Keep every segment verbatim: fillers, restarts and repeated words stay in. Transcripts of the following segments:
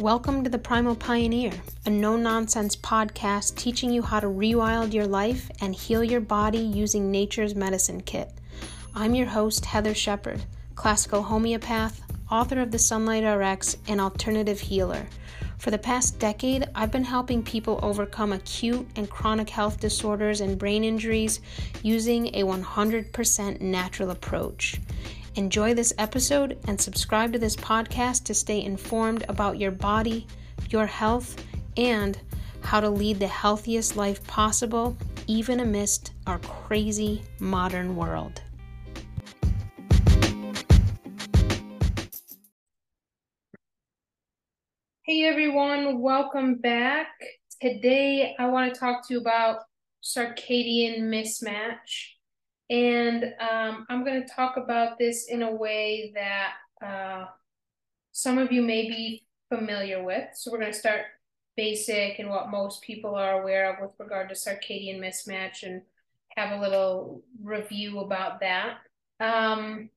Welcome to The Primal Pioneer, a no-nonsense podcast teaching you how to rewild your life and heal your body using nature's medicine kit. I'm your host, Heather Shepard, classical homeopath, author of The Sunlight Rx, and alternative healer. For the past decade, I've been helping people overcome acute and chronic health disorders and brain injuries using a one hundred percent natural approach. Enjoy this episode and subscribe to this podcast to stay informed about your body, your health, and how to lead the healthiest life possible, even amidst our crazy modern world. Hey everyone, welcome back. Today I want to talk to you about circadian mismatch. And um, I'm going to talk about this in a way that uh, some of you may be familiar with. So we're going to start basic and what most people are aware of with regard to circadian mismatch and have a little review about that. Um,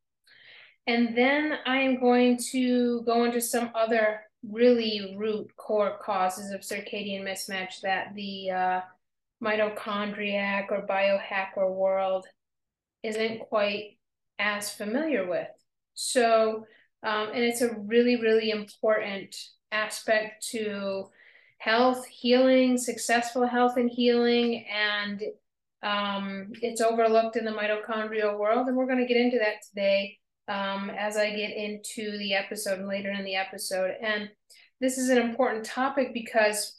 and then I am going to go into some other really root core causes of circadian mismatch that the uh, mitochondriac or biohacker world isn't quite as familiar with. So, um, and it's a really, really important aspect to health, healing, successful health and healing, and um, it's overlooked in the mitochondrial world, and we're going to get into that today um, as I get into the episode later in the episode. And this is an important topic because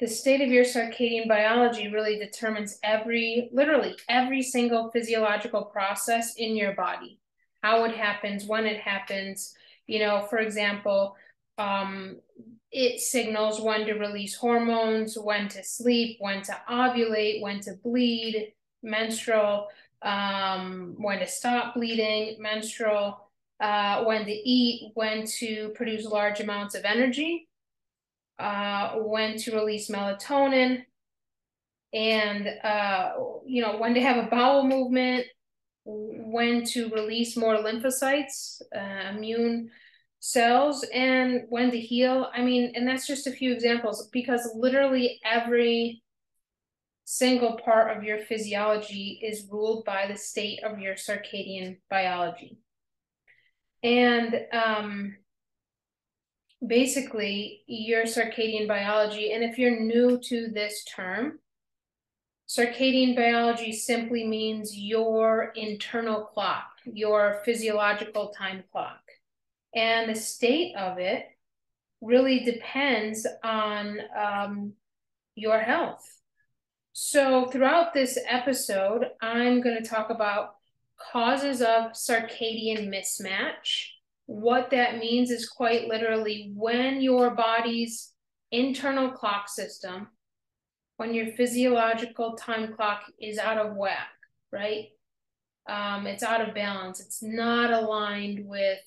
the state of your circadian biology really determines every, literally every single physiological process in your body, how it happens, when it happens. You know, for example, um, it signals when to release hormones, when to sleep, when to ovulate, when to bleed, menstrual, um, when to stop bleeding, menstrual, uh, when to eat, when to produce large amounts of energy, uh, when to release melatonin, and, uh, you know, when to have a bowel movement, when to release more lymphocytes, uh, immune cells, and when to heal. I mean, and that's just a few examples, because literally every single part of your physiology is ruled by the state of your circadian biology. And, um, basically, your circadian biology, and if you're new to this term, circadian biology simply means your internal clock, your physiological time clock. And the state of it really depends on um, your health. So throughout this episode, I'm going to talk about causes of circadian mismatch. What that means is quite literally when your body's internal clock system, when your physiological time clock is out of whack, right? Um, it's out of balance. It's not aligned with,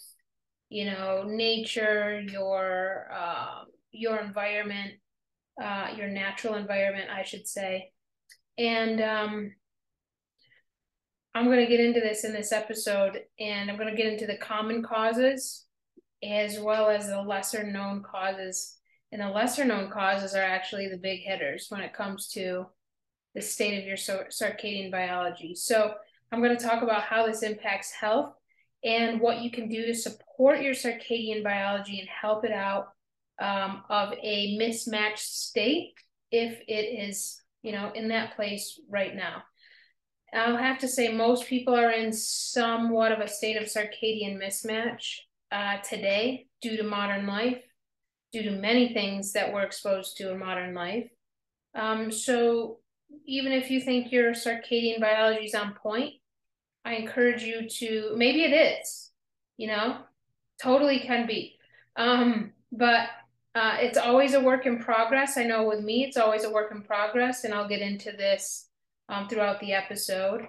you know, nature, your, uh, your environment, uh, your natural environment, I should say. And, um, I'm going to get into this in this episode, and I'm going to get into the common causes as well as the lesser known causes. And the lesser known causes are actually the big hitters when it comes to the state of your circadian biology. So I'm going to talk about how this impacts health and what you can do to support your circadian biology and help it out um, of a mismatched state if it is, you know, in that place right now. I'll have to say most people are in somewhat of a state of circadian mismatch uh, today due to modern life, due to many things that we're exposed to in modern life. Um, so even if you think your circadian biology is on point, I encourage you to, maybe it is, you know, totally can be. Um, but uh, it's always a work in progress. I know with me, it's always a work in progress, and I'll get into this Um, throughout the episode.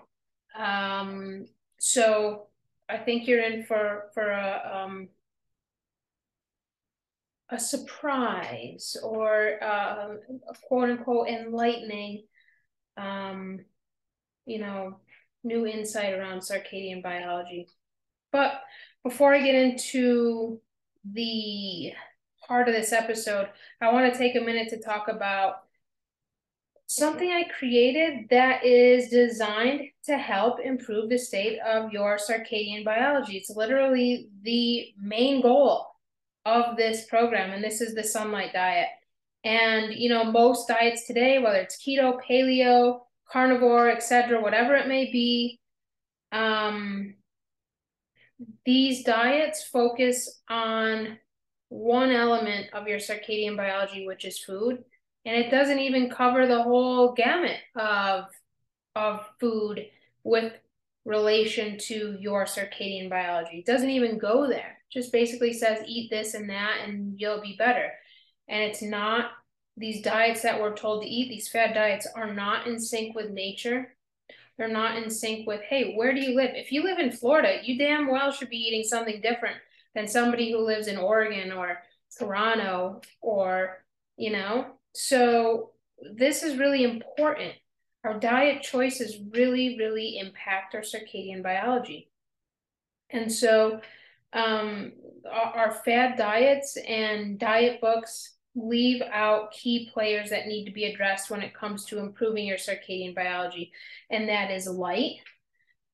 Um, so I think you're in for, for a, um, a surprise or uh, a quote unquote enlightening, um, you know, new insight around circadian biology. But before I get into the part of this episode, I want to take a minute to talk about something I created that is designed to help improve the state of your circadian biology. It's literally the main goal of this program, and this is the Sunlight Diet. And, you know, most diets today, whether it's keto, paleo, carnivore, et cetera, whatever it may be, um, these diets focus on one element of your circadian biology, which is food. And it doesn't even cover the whole gamut of, of food with relation to your circadian biology. It doesn't even go there. It just basically says, eat this and that, and you'll be better. And it's not, these diets that we're told to eat, these fad diets, are not in sync with nature. They're not in sync with, hey, where do you live? If you live in Florida, you damn well should be eating something different than somebody who lives in Oregon or Toronto or, you know. So this is really important. Our diet choices really, really impact our circadian biology. And so um, our, our fad diets and diet books leave out key players that need to be addressed when it comes to improving your circadian biology. And that is light.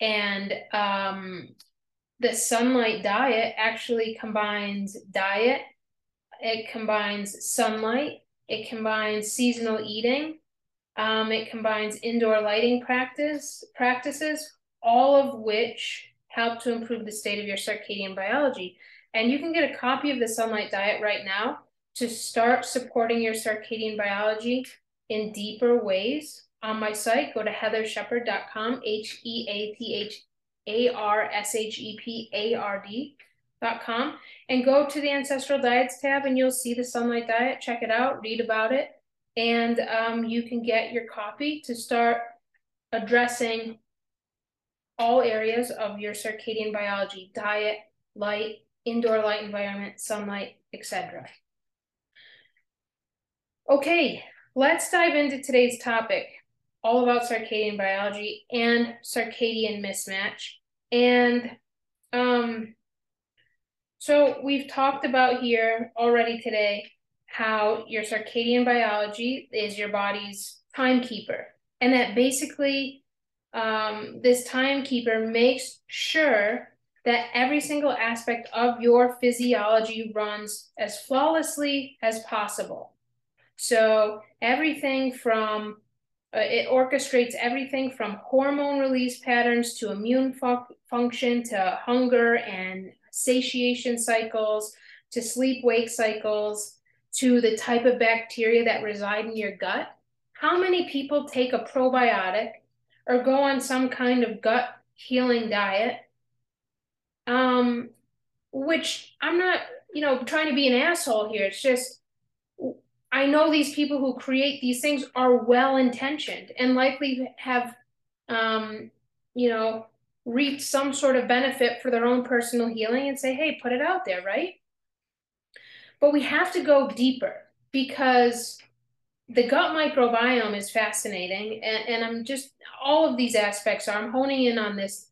And um, the Sunlight Diet actually combines diet. It combines sunlight. It combines seasonal eating. Um, it combines indoor lighting practice practices, all of which help to improve the state of your circadian biology. And you can get a copy of the Sunlight Diet right now to start supporting your circadian biology in deeper ways on my site. Go to heather shepard dot com, H E A T H A R S H E P A R D. Dot com, and go to the Ancestral Diets tab, and you'll see the Sunlight Diet. Check it out, read about it, and um, you can get your copy to start addressing all areas of your circadian biology: diet, light, indoor light environment, sunlight, et cetera. Okay, let's dive into today's topic, all about circadian biology and circadian mismatch. And um. So we've talked about here already today how your circadian biology is your body's timekeeper, and that basically um, this timekeeper makes sure that every single aspect of your physiology runs as flawlessly as possible. So everything from, uh, it orchestrates everything from hormone release patterns to immune fu- function to hunger and satiation cycles, to sleep-wake cycles, to the type of bacteria that reside in your gut. How many people take a probiotic or go on some kind of gut healing diet, um, which I'm not, you know, trying to be an asshole here. It's just, I know these people who create these things are well-intentioned and likely have, um, you know, reap some sort of benefit for their own personal healing and say, hey, put it out there, right? But we have to go deeper, because the gut microbiome is fascinating. And, and I'm just, all of these aspects are, I'm honing in on this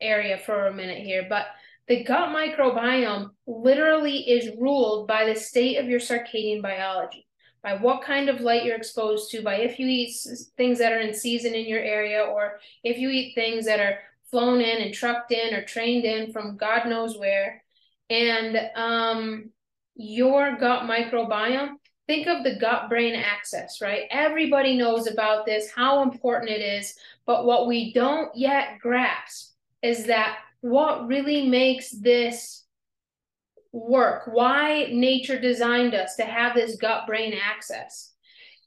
area for a minute here, but the gut microbiome literally is ruled by the state of your circadian biology, by what kind of light you're exposed to, by if you eat things that are in season in your area, or if you eat things that are flown in and trucked in or trained in from God knows where. And um, your gut microbiome, think of the gut-brain axis, right? Everybody knows about this, how important it is, but what we don't yet grasp is that what really makes this work, why nature designed us to have this gut-brain axis,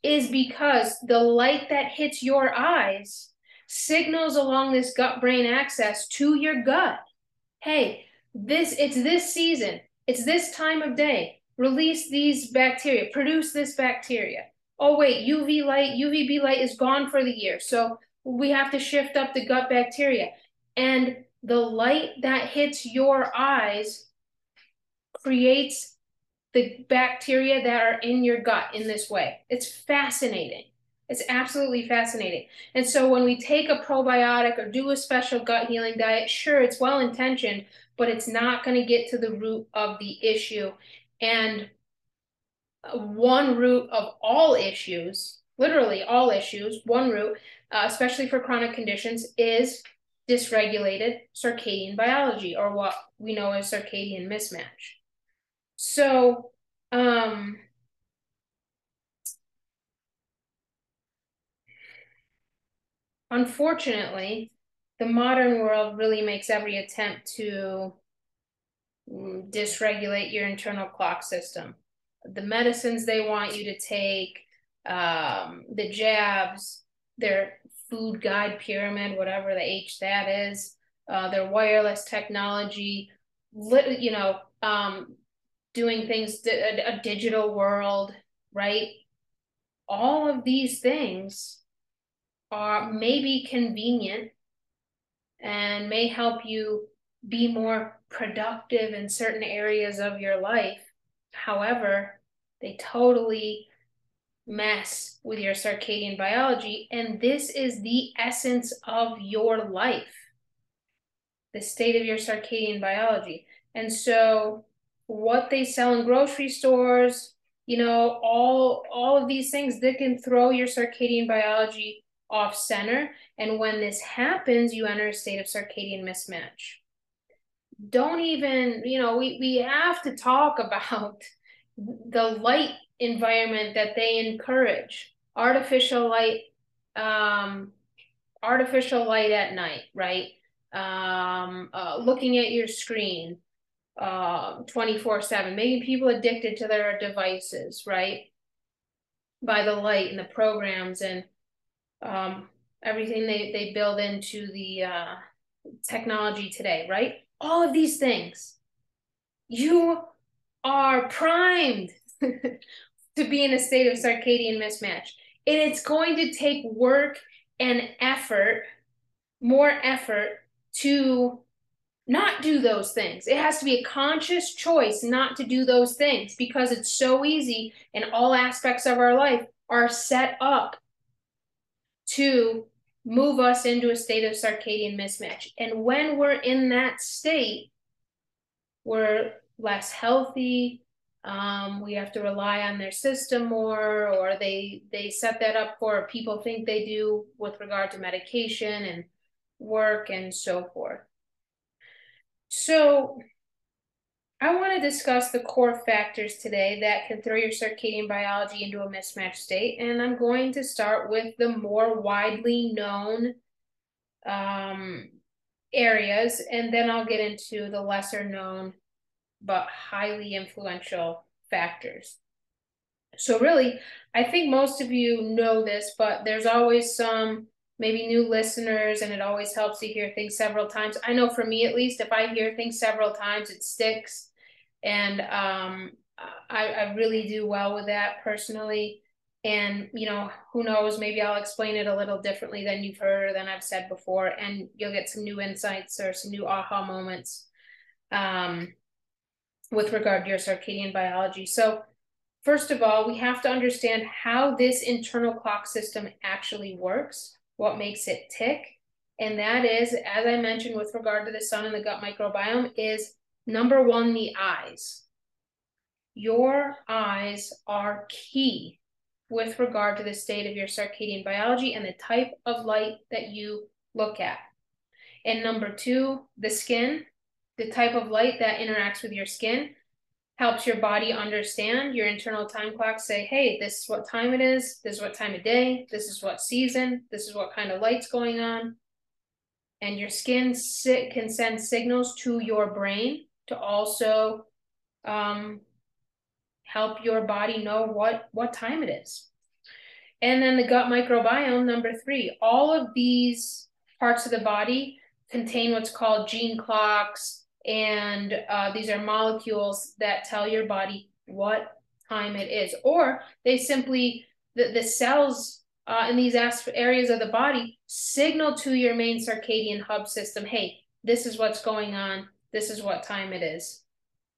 is because the light that hits your eyes signals along this gut-brain axis to your gut. Hey, this it's this season. It's this time of day. Release these bacteria. Produce this bacteria. Oh, wait, U V light, U V B light is gone for the year. So we have to shift up the gut bacteria. And the light that hits your eyes creates the bacteria that are in your gut in this way. It's fascinating. It's absolutely fascinating. And so when we take a probiotic or do a special gut healing diet, sure, it's well-intentioned, but it's not going to get to the root of the issue. And one root of all issues, literally all issues, one root, uh, especially for chronic conditions, is dysregulated circadian biology, or what we know as circadian mismatch. So, um, unfortunately, the modern world really makes every attempt to dysregulate your internal clock system. The medicines they want you to take, um, the jabs, their food guide pyramid, whatever the H that is, uh, their wireless technology, you know, um, doing things, a, a digital world, right? All of these things are maybe convenient and may help you be more productive in certain areas of your life. However, they totally mess with your circadian biology, and this is the essence of your life, the state of your circadian biology. And so what they sell in grocery stores, you know, all, all of these things that can throw your circadian biology off center. And when this happens, you enter a state of circadian mismatch. Don't even, you know, we, we have to talk about the light environment that they encourage, artificial light, um, artificial light at night, right? Um, uh, looking at your screen uh, twenty-four seven, making people addicted to their devices, right? By the light and the programs and um, everything they, they build into the uh, technology today, right? All of these things, you are primed to be in a state of circadian mismatch. And it's going to take work and effort, more effort, to not do those things. It has to be a conscious choice not to do those things, because it's so easy, and all aspects of our life are set up to move us into a state of circadian mismatch. And when we're in that state, we're less healthy. Um, we have to rely on their system more, or they, they set that up for, or people think they do with regard to medication and work and so forth. So I want to discuss the core factors today that can throw your circadian biology into a mismatched state. And I'm going to start with the more widely known um, areas, and then I'll get into the lesser known but highly influential factors. So really, I think most of you know this, but there's always some maybe new listeners, and it always helps to hear things several times. I know for me, at least, if I hear things several times, it sticks. And um, I, I really do well with that personally. And, you know, who knows, maybe I'll explain it a little differently than you've heard or than I've said before, and you'll get some new insights or some new aha moments um, with regard to your circadian biology. So first of all, we have to understand how this internal clock system actually works, what makes it tick. And that is, as I mentioned with regard to the sun and the gut microbiome, is number one, the eyes. Your eyes are key with regard to the state of your circadian biology and the type of light that you look at. And number two, the skin, the type of light that interacts with your skin, helps your body understand your internal time clock, say, hey, this is what time it is, this is what time of day, this is what season, this is what kind of light's going on. And your skin sit, can send signals to your brain to also um, help your body know what, what time it is. And then the gut microbiome, number three, all of these parts of the body contain what's called gene clocks, and uh, these are molecules that tell your body what time it is, or they simply, the, the cells uh, in these areas of the body signal to your main circadian hub system, hey, this is what's going on, this is what time it is.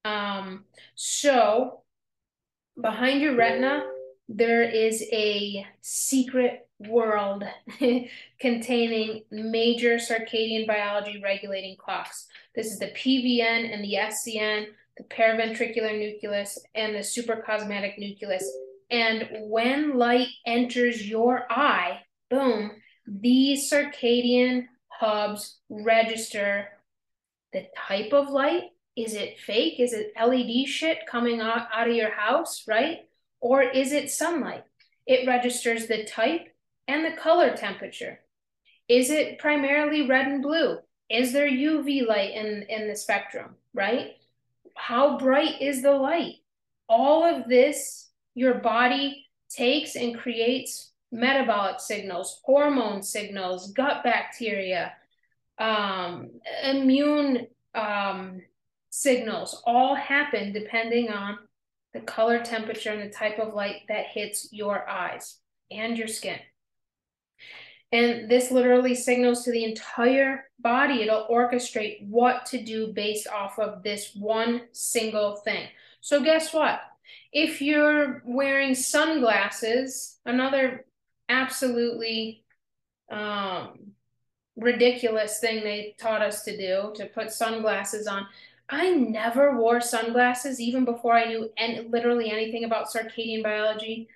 Um, so behind your retina, there is a secret world containing major circadian biology regulating clocks. This is the P V N and the S C N, the paraventricular nucleus, and the suprachiasmatic nucleus. And when light enters your eye, boom, these circadian hubs register the type of light. Is it fake? Is it L E D shit coming out, out of your house, right? Or is it sunlight? It registers the type and the color temperature. Is it primarily red and blue? Is there U V light in, in the spectrum, right? How bright is the light? All of this, your body takes and creates metabolic signals, hormone signals, gut bacteria, um, immune um, signals, all happen depending on the color, temperature, and the type of light that hits your eyes and your skin. And this literally signals to the entire body. It'll orchestrate what to do based off of this one single thing. So guess what? If you're wearing sunglasses, another absolutely um, ridiculous thing they taught us to do, to put sunglasses on. I never wore sunglasses even before I knew any, literally anything about circadian biology.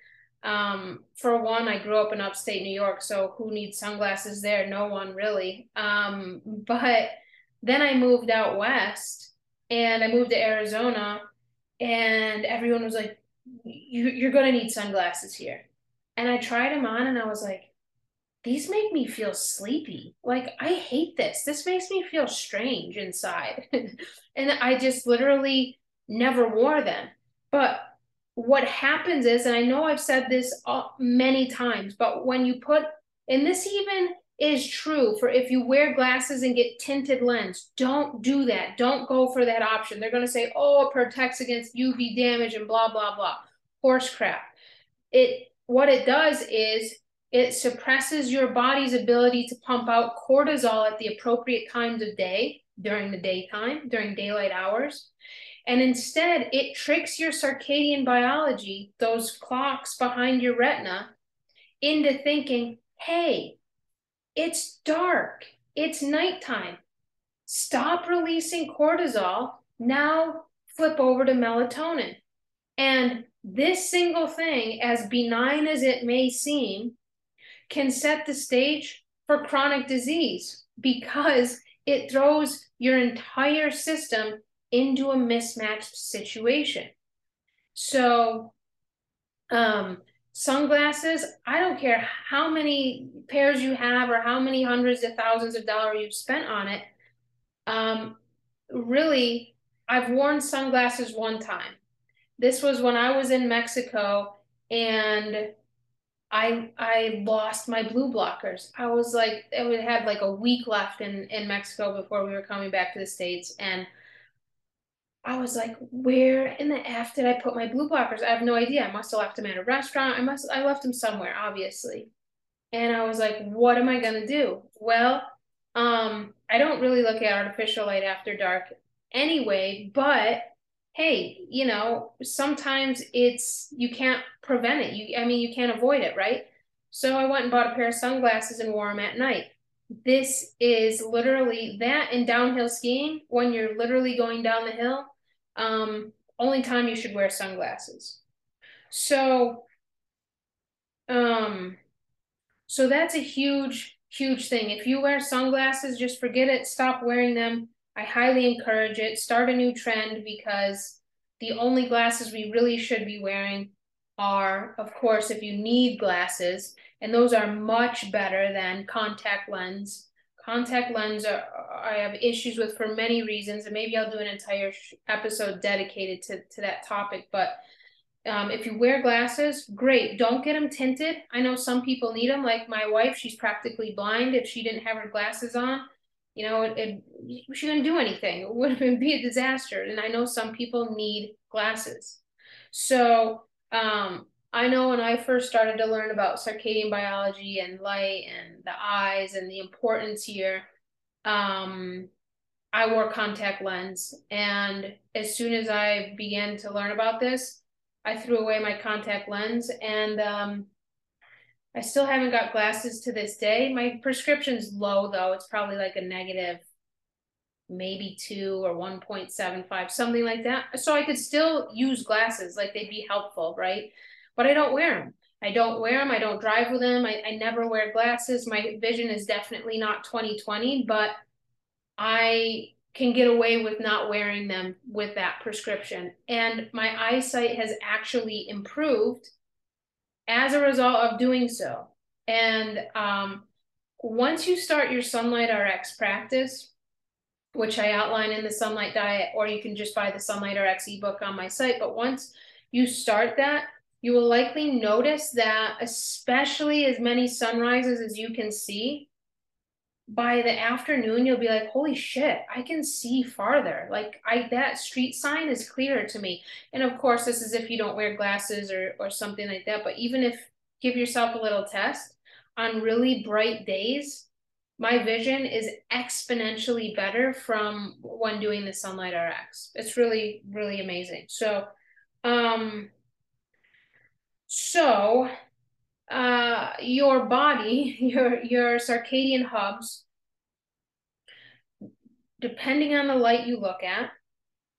Um, for one, I grew up in upstate New York, so who needs sunglasses there? No one really. Um, but then I moved out west and I moved to Arizona, and everyone was like, you, you're going to need sunglasses here. And I tried them on and I was like, these make me feel sleepy. Like, I hate this. This makes me feel strange inside. And I just literally never wore them. But what happens is, and I know I've said this many times, but when you put, and this even is true for if you wear glasses and get tinted lens, don't do that. Don't go for that option. They're going to say, oh, it protects against U V damage and blah, blah, blah. Horse crap. It, what it does is, it suppresses your body's ability to pump out cortisol at the appropriate times of day, during the daytime, during daylight hours. And instead, it tricks your circadian biology, those clocks behind your retina, into thinking, hey, it's dark, it's nighttime. Stop releasing cortisol, now flip over to melatonin. And this single thing, as benign as it may seem, can set the stage for chronic disease because it throws your entire system into a mismatched situation. So um, sunglasses, I don't care how many pairs you have or how many hundreds of thousands of dollars you've spent on it. Um, really, I've worn sunglasses one time. This was when I was in Mexico, and I I lost my blue blockers. I was like, it would have like a week left in, in Mexico before we were coming back to the States. And I was like, where in the F did I put my blue blockers? I have no idea. I must have left them at a restaurant. I must, I left them somewhere, obviously. And I was like, what am I going to do? Well, um, I don't really look at artificial light after dark anyway, but hey, you know, sometimes it's, you can't prevent it. You, I mean, you can't avoid it, right? So I went and bought a pair of sunglasses and wore them at night. This is literally that, and downhill skiing, when you're literally going down the hill, um, only time you should wear sunglasses. So, um, so that's a huge, huge thing. If you wear sunglasses, just forget it. Stop wearing them. I highly encourage it. Start a new trend, because the only glasses we really should be wearing are, of course, if you need glasses, and those are much better than contact lens. Contact lens are, I have issues with for many reasons, and maybe I'll do an entire episode dedicated to, to that topic. But um, if you wear glasses, great. Don't get them tinted. I know some people need them, like my wife. She's practically blind. If she didn't have her glasses on, you know, it, it, she couldn't do anything. It would be a disaster. And I know some people need glasses. So um, I know when I first started to learn about circadian biology and light and the eyes and the importance here, um, I wore contact lens. And as soon as I began to learn about this, I threw away my contact lens. And um, I still haven't got glasses to this day. My prescription's low, though. It's probably like a negative, maybe two or one point seven five, something like that. So I could still use glasses. Like, they'd be helpful, right? But I don't wear them. I don't wear them. I don't drive with them. I, I never wear glasses. My vision is definitely not twenty twenty, but I can get away with not wearing them with that prescription. And my eyesight has actually improved as a result of doing so. And um, once you start your Sunlight R X practice, which I outline in the Sunlight Diet, or you can just buy the Sunlight R X ebook on my site. But once you start that, you will likely notice that, especially as many sunrises as you can see, by the afternoon, you'll be like, holy shit, I can see farther. Like, I, that street sign is clearer to me. And of course, this is if you don't wear glasses or, or something like that. But even if, give yourself a little test, on really bright days, my vision is exponentially better from when doing the Sunlight R X. It's really, really amazing. So, um, so, uh, your body, your, your circadian hubs, depending on the light you look at,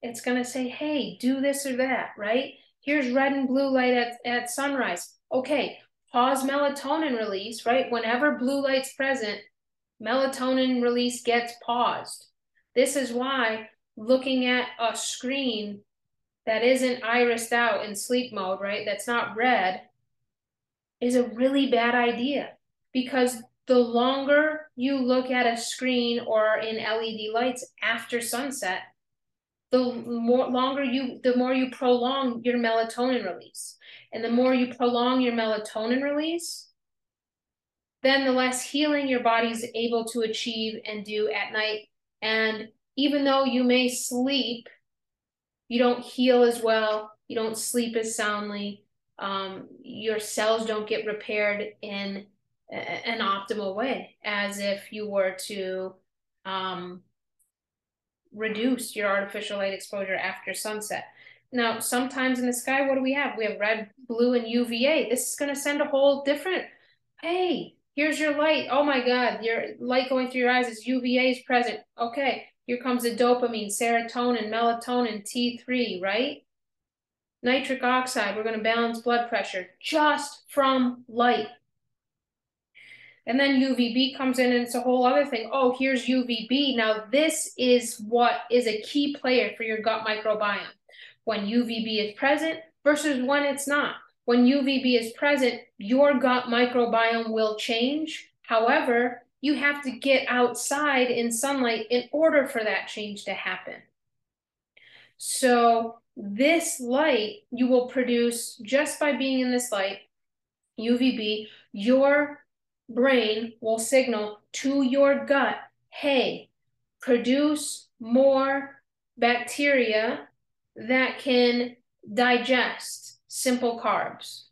it's going to say, hey, do this or that, right? Here's red and blue light at, at sunrise. Okay. Pause melatonin release, right? Whenever blue light's present, melatonin release gets paused. This is why looking at a screen that isn't irised out in sleep mode, right? That's not red, is a really bad idea, because the longer you look at a screen or in L E D lights after sunset, the more longer you, the more you prolong your melatonin release. And the more you prolong your melatonin release, then the less healing your body's able to achieve and do at night. And even though you may sleep, you don't heal as well, you don't sleep as soundly, um, your cells don't get repaired in a, an optimal way, as if you were to um, reduce your artificial light exposure after sunset. Now, sometimes in the sky, what do we have? We have red, blue, and U V A. This is going to send a whole different, hey, here's your light. Oh my God, your light going through your eyes is U V A is present. Okay, here comes the dopamine, serotonin, melatonin, T three, right? Nitric oxide, we're going to balance blood pressure just from light. And then U V B comes in and it's a whole other thing. Oh, here's U V B. Now this is what is a key player for your gut microbiome. When U V B is present versus when it's not. When U V B is present, your gut microbiome will change. However, you have to get outside in sunlight in order for that change to happen. So this light you will produce just by being in this light, U V B, your brain will signal to your gut, hey, produce more bacteria that can digest simple carbs.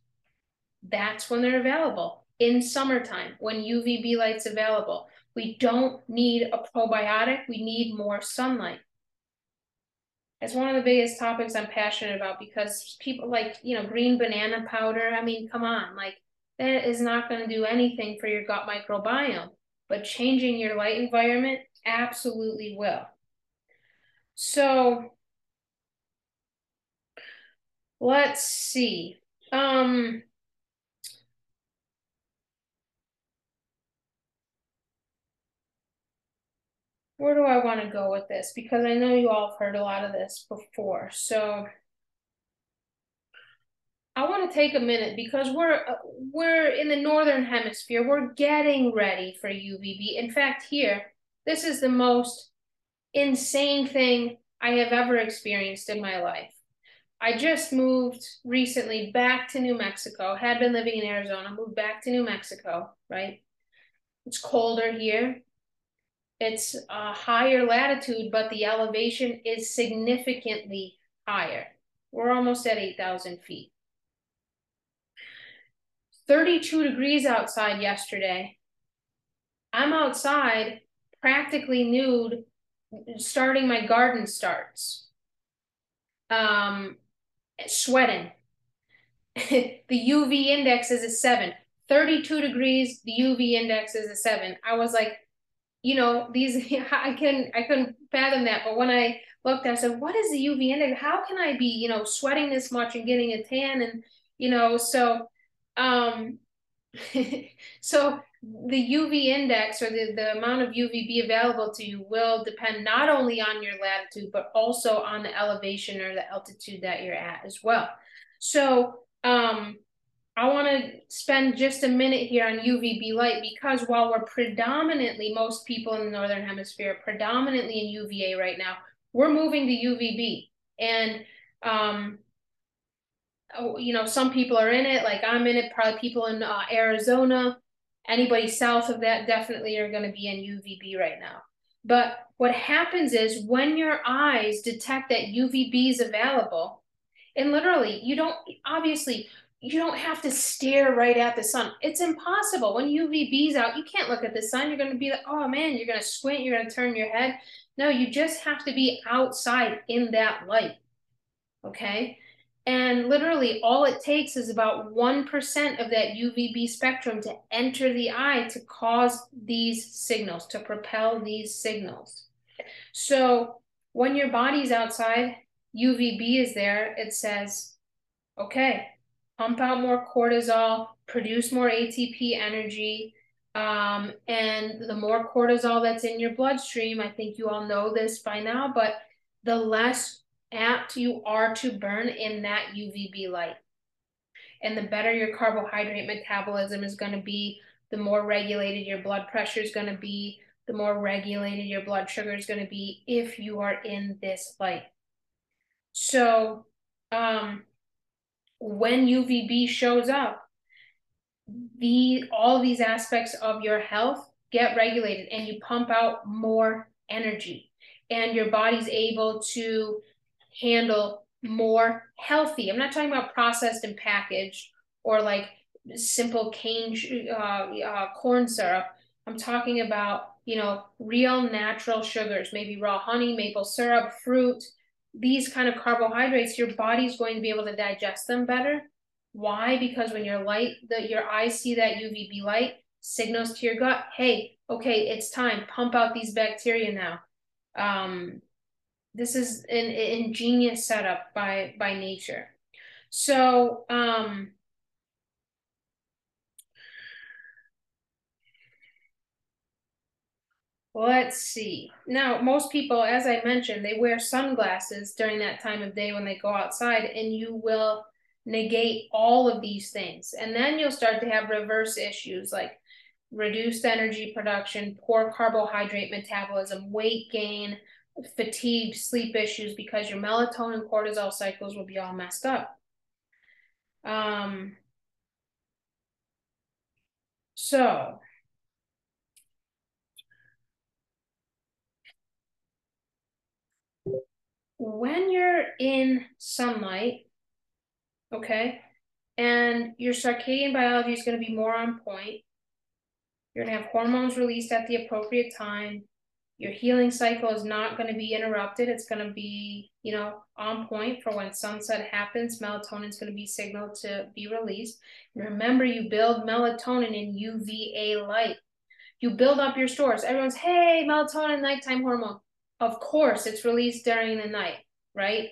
That's when they're available in summertime, when U V B light's available. We don't need a probiotic. We need more sunlight. It's one of the biggest topics I'm passionate about, because people like, you know, green banana powder. I mean, come on, like, that is not going to do anything for your gut microbiome, but changing your light environment absolutely will. So let's see. Um, where do I want to go with this? Because I know you all have heard a lot of this before. So I want to take a minute, because we're, we're in the Northern Hemisphere. We're getting ready for U V B. In fact, here, this is the most insane thing I have ever experienced in my life. I just moved recently back to New Mexico, had been living in Arizona, moved back to New Mexico, right? It's colder here. It's a higher latitude, but the elevation is significantly higher. We're almost at eight thousand feet. thirty-two degrees outside yesterday. I'm outside practically nude, starting my garden starts. Um, sweating. The U V index is a seven. thirty-two degrees, the U V index is a seven. I was like, you know, these, I can, I couldn't fathom that. But when I looked, I said, what is the U V index? How can I be, you know, sweating this much and getting a tan? And, you know, so, um, so the U V index, or the, the amount of U V B available to you, will depend not only on your latitude, but also on the elevation or the altitude that you're at as well. So, um, I want to spend just a minute here on U V B light, because while we're predominantly, most people in the Northern Hemisphere are predominantly in U V A right now, we're moving to U V B. And, um, you know, some people are in it, like I'm in it, probably people in uh, Arizona, anybody south of that definitely are going to be in U V B right now. But what happens is when your eyes detect that U V B is available, and literally you don't, obviously, you don't have to stare right at the sun. It's impossible. When U V B's out, you can't look at the sun. You're going to be like, oh man, you're going to squint. You're going to turn your head. No, you just have to be outside in that light. Okay. And literally all it takes is about one percent of that U V B spectrum to enter the eye to cause these signals, to propel these signals. So when your body's outside, U V B is there. It says, okay, pump out more cortisol, produce more A T P energy. Um, and the more cortisol that's in your bloodstream, I think you all know this by now, but the less apt you are to burn in that U V B light. And the better your carbohydrate metabolism is going to be, the more regulated your blood pressure is going to be, the more regulated your blood sugar is going to be if you are in this light. So, um, when U V B shows up, the, all these aspects of your health get regulated, and you pump out more energy, and your body's able to handle more healthy. I'm not talking about processed and packaged or like simple cane, uh, uh, corn syrup. I'm talking about, you know, real natural sugars, maybe raw honey, maple syrup, fruit. These kind of carbohydrates, your body's going to be able to digest them better. Why? Because when your light, that your eyes see that U V B light, signals to your gut, hey, okay, it's time, pump out these bacteria now. Um, this is an, an ingenious setup by, by nature. So, um, let's see. Now, most people, as I mentioned, they wear sunglasses during that time of day when they go outside, and you will negate all of these things. And then you'll start to have reverse issues like reduced energy production, poor carbohydrate metabolism, weight gain, fatigue, sleep issues, because your melatonin and cortisol cycles will be all messed up. Um, so... when you're in sunlight, okay, and your circadian biology is going to be more on point, you're going to have hormones released at the appropriate time, your healing cycle is not going to be interrupted, it's going to be, you know, on point for when sunset happens, melatonin is going to be signaled to be released. And remember, you build melatonin in U V A light. You build up your stores. Everyone's, hey, melatonin, nighttime hormone. Of course, it's released during the night, right?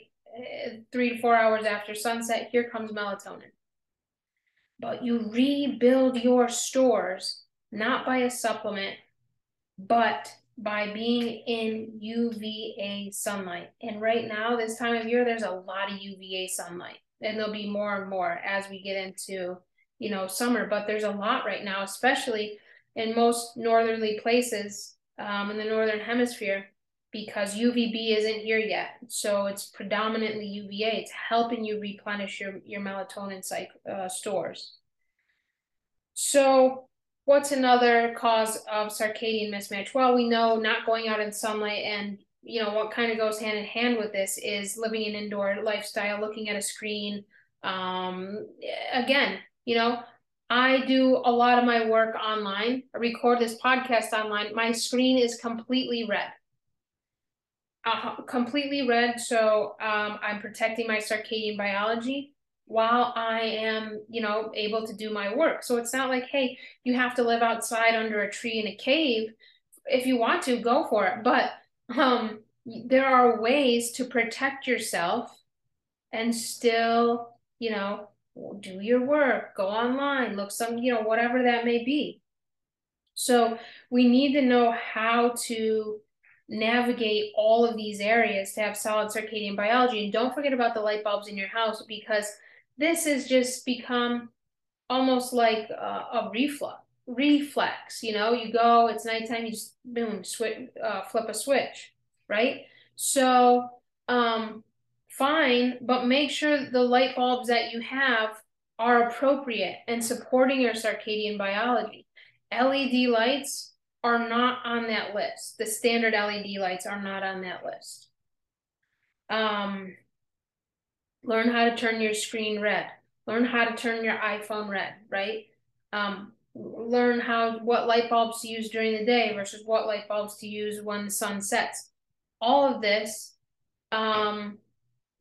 Three to four hours after sunset, here comes melatonin. But you rebuild your stores, not by a supplement, but by being in U V A sunlight. And right now, this time of year, there's a lot of U V A sunlight. And there'll be more and more as we get into, you know, summer. But there's a lot right now, especially in most northerly places, um, in the Northern Hemisphere, because U V B isn't here yet. So it's predominantly U V A. It's helping you replenish your, your melatonin cycle, uh, stores. So what's another cause of circadian mismatch? Well, we know not going out in sunlight, and you know what kind of goes hand in hand with this is living an indoor lifestyle, looking at a screen. Um, again, you know, I do a lot of my work online. I record this podcast online. My screen is completely red. Uh, completely red, so um, I'm protecting my circadian biology. while I am, you know, able to do my work. So it's not like, hey, you have to live outside under a tree in a cave. If you want to, go for it. But um, there are ways to protect yourself and still, you know, do your work, go online, look some, you know, whatever that may be. So we need to know how to navigate all of these areas to have solid circadian biology. And don't forget about the light bulbs in your house, because this has just become almost like a, a reflex, reflex, you know, you go, it's nighttime, you just boom, switch, uh, flip a switch, right? So um, fine, but make sure the light bulbs that you have are appropriate and supporting your circadian biology. L E D lights are not on that list. The standard L E D lights are not on that list. Um, learn how to turn your screen red. Learn how to turn your iPhone red, right? Um, learn how what light bulbs to use during the day versus what light bulbs to use when the sun sets. All of this, um,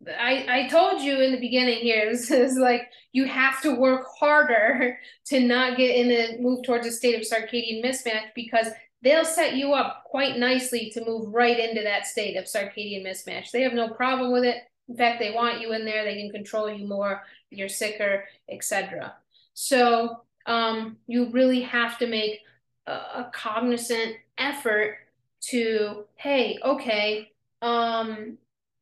I, I told you in the beginning here, this is like, you have to work harder to not get in a move towards a state of circadian mismatch, because they'll set you up quite nicely to move right into that state of circadian mismatch. They have no problem with it. In fact, they want you in there. They can control you more. You're sicker, et cetera. So um, you really have to make a, a cognizant effort to, hey, okay, um,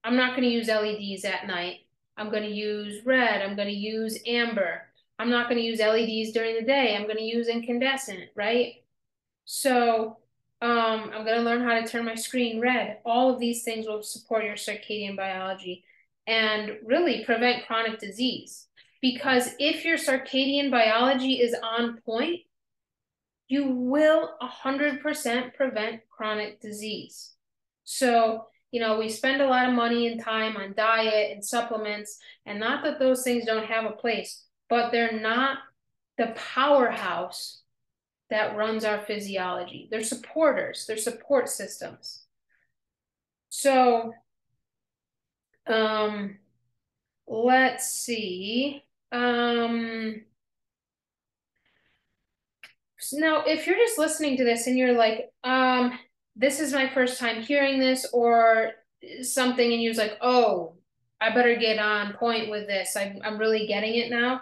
I'm not going to use L E Ds at night. I'm going to use red. I'm going to use amber. I'm not going to use L E Ds during the day. I'm going to use incandescent, right? So um, I'm going to learn how to turn my screen red. All of these things will support your circadian biology and really prevent chronic disease. Because if your circadian biology is on point, you will one hundred percent prevent chronic disease. So, you know, we spend a lot of money and time on diet and supplements, and not that those things don't have a place, but they're not the powerhouse that runs our physiology. They're supporters, they're support systems. So um, let's see. Um, so now, if you're just listening to this and you're like, um, this is my first time hearing this or something, and you're like, oh, I better get on point with this. I'm, I'm really getting it now.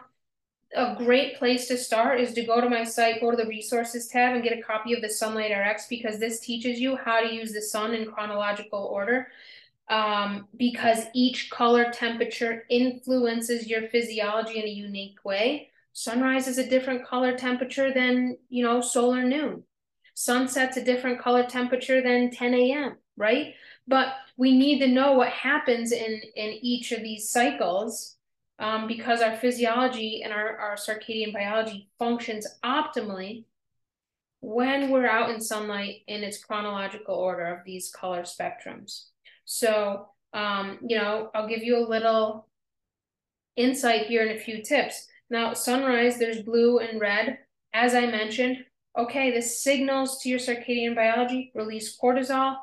A great place to start is to go to my site, go to the resources tab and get a copy of the Sunlight R X, because this teaches you how to use the sun in chronological order, um, because each color temperature influences your physiology in a unique way. Sunrise is a different color temperature than, you know, solar noon. Sunset's a different color temperature than ten A M, right? But we need to know what happens in, in each of these cycles, um, because our physiology and our, our circadian biology functions optimally when we're out in sunlight in its chronological order of these color spectrums. So, um, you know, I'll give you a little insight here and a few tips. Now, sunrise, there's blue and red, as I mentioned. Okay, this signals to your circadian biology, release cortisol,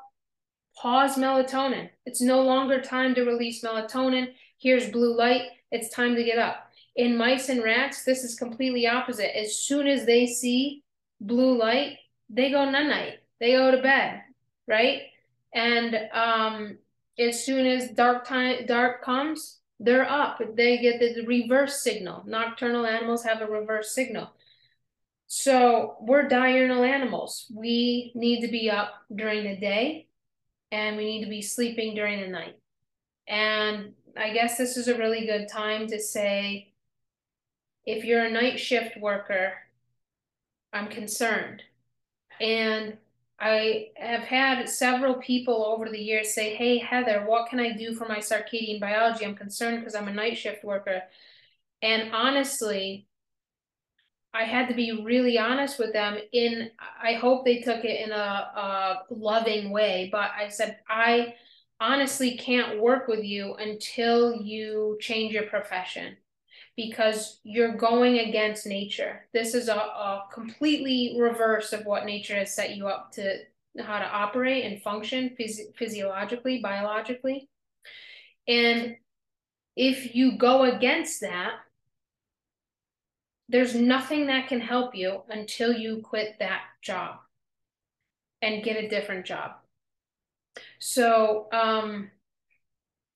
pause melatonin. It's no longer time to release melatonin. Here's blue light. It's time to get up. In mice and rats, this is completely opposite. As soon as they see blue light, they go night-night. They go to bed, right? And um, as soon as dark time, dark comes, they're up. They get the reverse signal. Nocturnal animals have a reverse signal. So we're diurnal animals. We need to be up during the day and we need to be sleeping during the night. And I guess this is a really good time to say, if you're a night shift worker, I'm concerned. And I have had several people over the years say, hey, Heather, what can I do for my circadian biology? I'm concerned because I'm a night shift worker. And honestly, I had to be really honest with them. In, I hope they took it in a, a loving way, but I said, I honestly can't work with you until you change your profession, because you're going against nature. This is a, a completely reverse of what nature has set you up to, how to operate and function phys physiologically, biologically. And if you go against that, there's nothing that can help you until you quit that job and get a different job. So, um,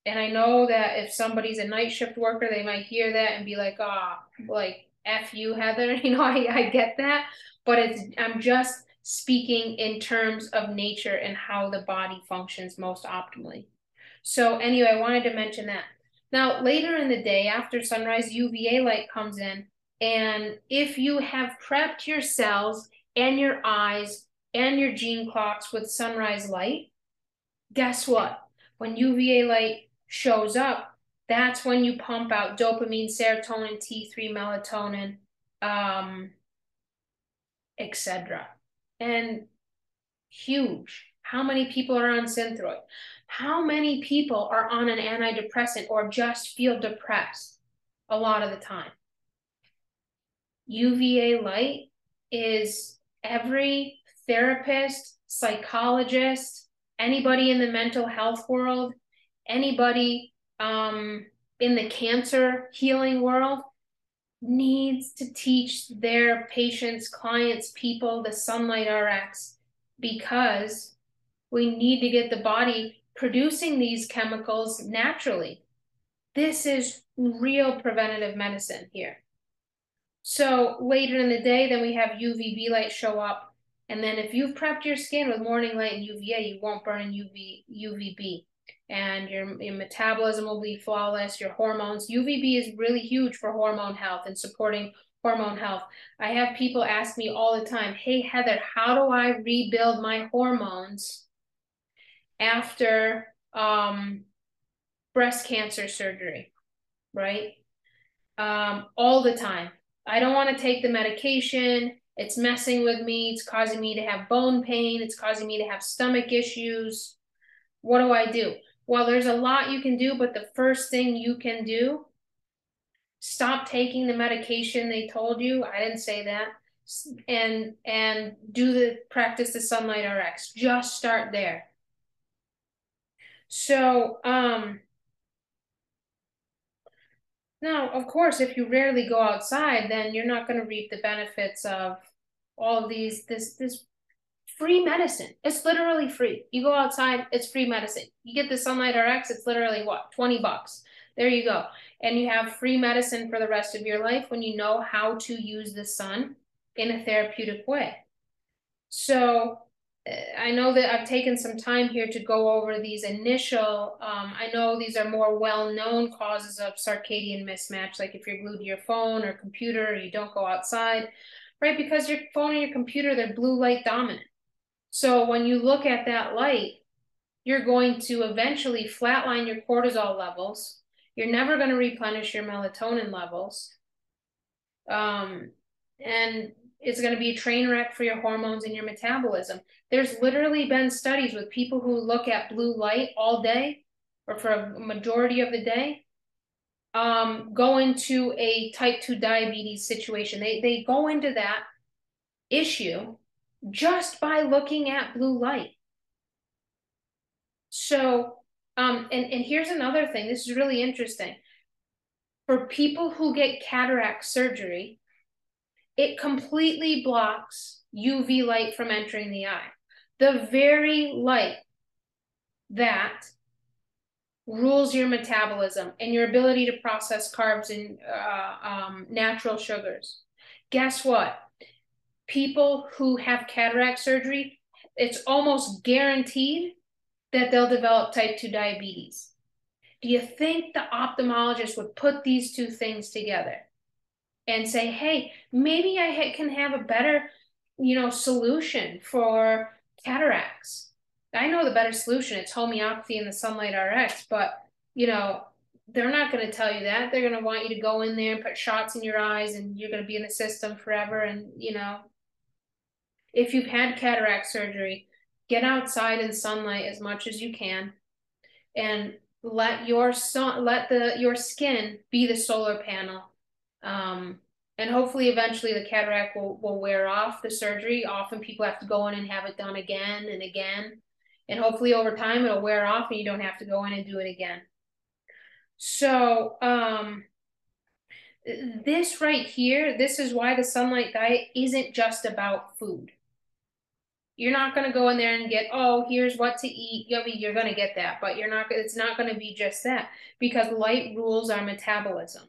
and I know that if somebody's a night shift worker, they might hear that and be like, ah, oh, like, F you, Heather, you know, I, I get that, but it's, I'm just speaking in terms of nature and how the body functions most optimally. So anyway, I wanted to mention that. Now, later in the day after sunrise, U V A light comes in, and if you have prepped your cells and your eyes and your gene clocks with sunrise light, guess what? When U V A light shows up, that's when you pump out dopamine, serotonin, T three, melatonin, um, et cetera. And huge. How many people are on Synthroid? How many people are on an antidepressant or just feel depressed a lot of the time? U V A light is every therapist, psychologist, anybody in the mental health world, anybody um, in the cancer healing world needs to teach their patients, clients, people, the Sunlight R X, because we need to get the body producing these chemicals naturally. This is real preventative medicine here. So later in the day, then we have U V B light show up. And then if you've prepped your skin with morning light and U V A, you won't burn in U V, U V B. And your, your metabolism will be flawless, your hormones. U V B is really huge for hormone health and supporting hormone health. I have people ask me all the time, hey, Heather, how do I rebuild my hormones after um, breast cancer surgery, right? Um, all the time. I don't want to take the medication. It's messing with me. It's causing me to have bone pain. It's causing me to have stomach issues. What do I do? Well, there's a lot you can do, but the first thing you can do, stop taking the medication they told you. I didn't say that. And, and do the practice the Sunlight R X. Just start there. So, um, now, of course, if you rarely go outside, then you're not going to reap the benefits of all of these, this, this free medicine. It's literally free. You go outside, it's free medicine. You get the Sunlight R X, it's literally what, twenty bucks. There you go. And you have free medicine for the rest of your life when you know how to use the sun in a therapeutic way. So I know that I've taken some time here to go over these initial, um, I know these are more well-known causes of circadian mismatch, like if you're glued to your phone or computer, or you don't go outside, right? Because your phone and your computer, they're blue light dominant. So when you look at that light, you're going to eventually flatline your cortisol levels. You're never going to replenish your melatonin levels. Um, and it's going to be a train wreck for your hormones and your metabolism. There's literally been studies with people who look at blue light all day or for a majority of the day, um, go into a type two diabetes situation. They, they go into that issue just by looking at blue light. So, um, and, and here's another thing. This is really interesting. For people who get cataract surgery, it completely blocks U V light from entering the eye. The very light that rules your metabolism and your ability to process carbs and uh, um, natural sugars. Guess what? People who have cataract surgery, it's almost guaranteed that they'll develop type two diabetes. Do you think the ophthalmologist would put these two things together and say, hey, maybe I can have a better, you know, solution for cataracts? I know the better solution. It's homeopathy and the Sunlight R X, but, you know, they're not going to tell you that. They're going to want you to go in there and put shots in your eyes, and you're going to be in the system forever. And, you know, if you've had cataract surgery, get outside in sunlight as much as you can and let your sun, let the, your skin be the solar panel. Um, and hopefully eventually the cataract will, will wear off the surgery. Often people have to go in and have it done again and again. And hopefully over time it'll wear off and you don't have to go in and do it again. So um, this right here, this is why the Sunlight Diet isn't just about food. You're not going to go in there and get, oh, here's what to eat. You're going to get that, but you're not, it's not going to be just that, because light rules our metabolism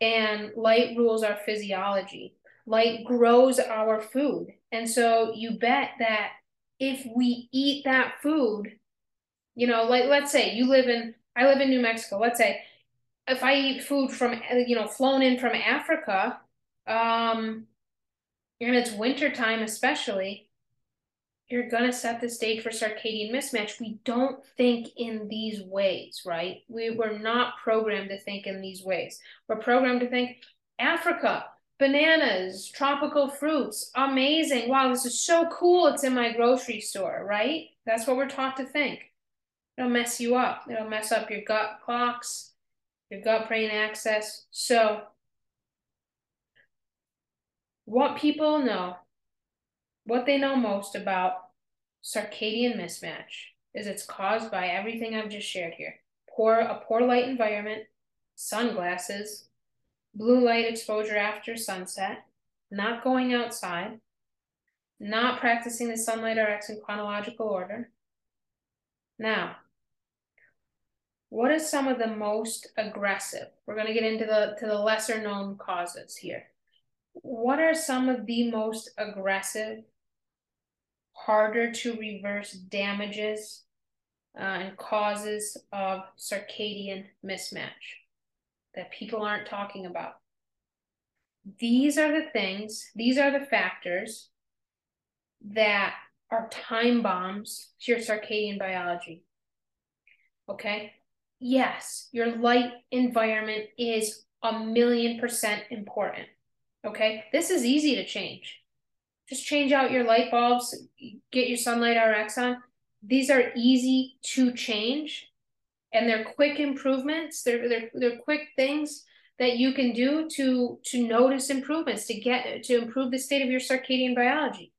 and light rules our physiology. Light grows our food. And so you bet that if we eat that food, you know, like, let's say you live in, I live in New Mexico. Let's say if I eat food from, you know, flown in from Africa, um, and it's wintertime especially, you're going to set the stage for circadian mismatch. We don't think in these ways, right? We were not programmed to think in these ways. We're programmed to think Africa, bananas, tropical fruits, amazing. Wow, this is so cool. It's in my grocery store, right? That's what we're taught to think. It'll mess you up. It'll mess up your gut clocks, your gut brain axis. So what people know, what they know most about circadian mismatch is it's caused by everything I've just shared here. Poor, a poor light environment, sunglasses, blue light exposure after sunset, not going outside, not practicing the Sunlight R X in chronological order. Now, what are some of the most aggressive? We're going to get into the, to the lesser known causes here. What are some of the most aggressive, harder to reverse damages uh, and causes of circadian mismatch that people aren't talking about? These are the things, these are the factors that are time bombs to your circadian biology, okay? Yes, your light environment is a million percent important, okay? This is easy to change. Just change out your light bulbs, get your Sunlight R X on. These are easy to change. And they're quick improvements. They're, they're, they're quick things that you can do to, to notice improvements, to get to improve the state of your circadian biology.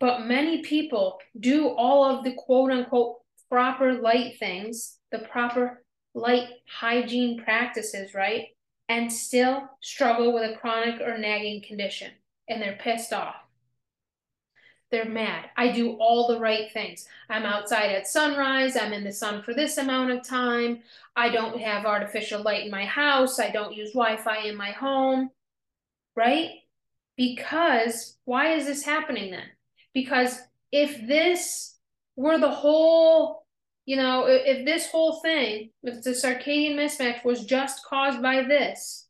But many people do all of the quote unquote proper light things, the proper light hygiene practices, right? And still struggle with a chronic or nagging condition. And they're pissed off. They're mad. I do all the right things. I'm outside at sunrise. I'm in the sun for this amount of time. I don't have artificial light in my house. I don't use Wi-Fi in my home, right? Because why is this happening then? Because if this were the whole, you know, if this whole thing, if the circadian mismatch was just caused by this,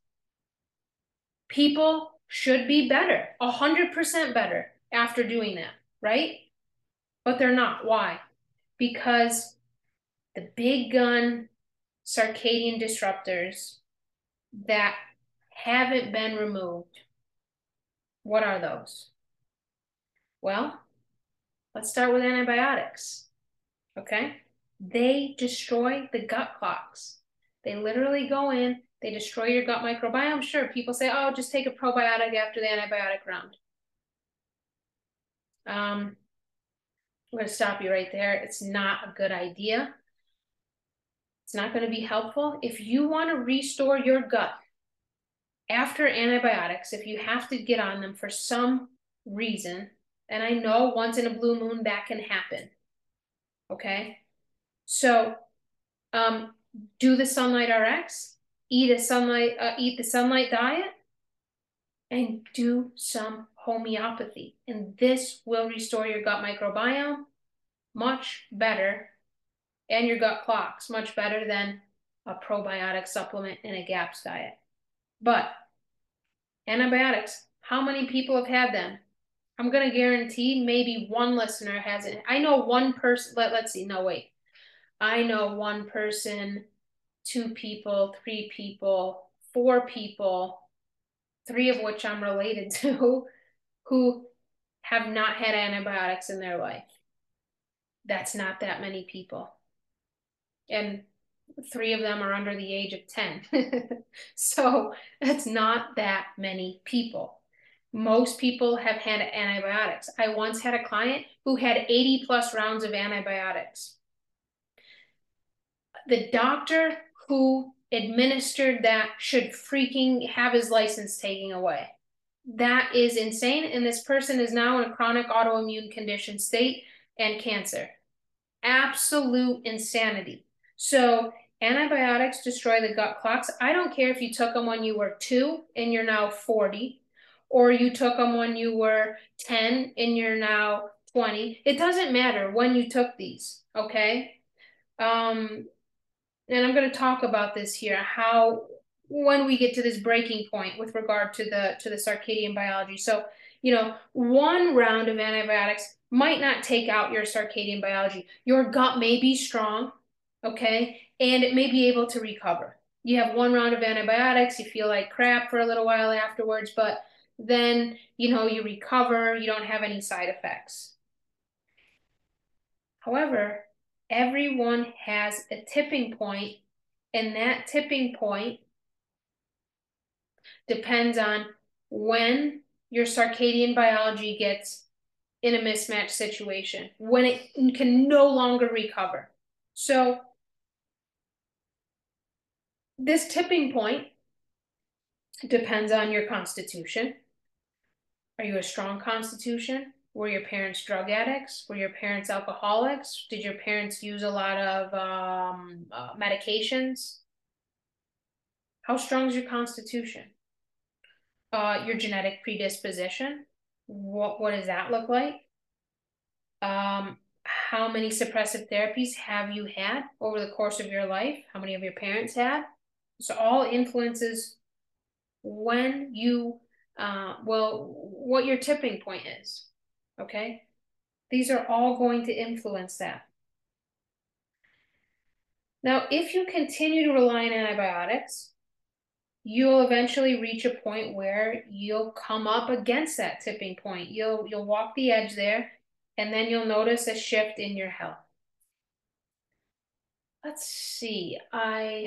people should be better, one hundred percent better after doing that, right? But they're not. Why? Because the big gun circadian disruptors that haven't been removed, what are those? Well, let's start with antibiotics, okay? They destroy the gut clocks. They literally go in, they destroy your gut microbiome. Sure, people say, oh, just take a probiotic after the antibiotic round. Um, I'm going to stop you right there. It's not a good idea. It's not going to be helpful. If you want to restore your gut after antibiotics, if you have to get on them for some reason, and I know once in a blue moon that can happen. Okay. So, um, do the Sunlight R X, eat a sunlight, uh, eat the Sunlight Diet, and do some homeopathy. And this will restore your gut microbiome much better and your gut clocks much better than a probiotic supplement and a GAPS diet. But antibiotics, how many people have had them? I'm going to guarantee maybe one listener hasn't. I know one person, let, let's see, no, wait. I know one person, two people, three people, four people, three of which I'm related to, who have not had antibiotics in their life. That's not that many people. And three of them are under the age of ten. So that's not that many people. Most people have had antibiotics. I once had a client who had eighty plus rounds of antibiotics. The doctor who administered that should freaking have his license taken away. That is insane. And this person is now in a chronic autoimmune condition state and cancer. Absolute insanity. So antibiotics destroy the gut clocks. I don't care if you took them when you were two and you're now forty, or you took them when you were ten and you're now twenty. It doesn't matter when you took these, okay? Um, and I'm going to talk about this here, how when we get to this breaking point with regard to the to the circadian biology. So, you know, one round of antibiotics might not take out your circadian biology. Your gut may be strong, okay, and it may be able to recover. You have one round of antibiotics, you feel like crap for a little while afterwards, but then, you know, you recover, you don't have any side effects. However, everyone has a tipping point, and that tipping point depends on when your circadian biology gets in a mismatch situation, when it can no longer recover. So this tipping point depends on your constitution. Are you a strong constitution? Were your parents drug addicts? Were your parents alcoholics? Did your parents use a lot of um, uh, medications? How strong is your constitution? Uh, your genetic predisposition? What, what does that look like? Um, how many suppressive therapies have you had over the course of your life? How many of your parents had? So all influences when you, uh, well, what your tipping point is. Okay, these are all going to influence that. Now, if you continue to rely on antibiotics, you'll eventually reach a point where you'll come up against that tipping point. You'll, you'll walk the edge there, and then you'll notice a shift in your health. Let's see, I'm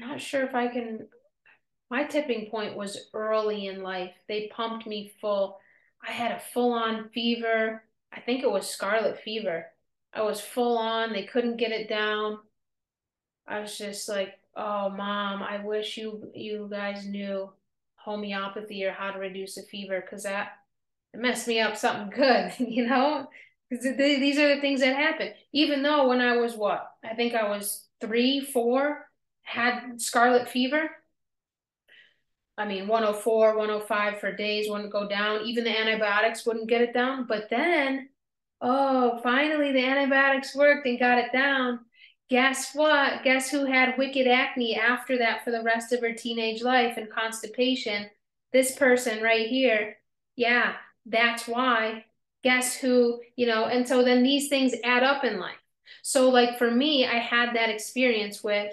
not sure if I can, my tipping point was early in life. They pumped me full. I had a full-on fever. I think it was scarlet fever. I was full-on. They couldn't get it down. I was just like, oh, Mom, I wish you you guys knew homeopathy or how to reduce a fever, because that it messed me up something good, you know? Because these are the things that happen. Even though when I was what? I think I was three, four, had scarlet fever. I mean, one oh four, one oh five for days, wouldn't go down. Even the antibiotics wouldn't get it down. But then, oh, finally the antibiotics worked and got it down. Guess what? Guess who had wicked acne after that for the rest of her teenage life and constipation? This person right here. Yeah, that's why. Guess who, you know, and so then these things add up in life. So like for me, I had that experience with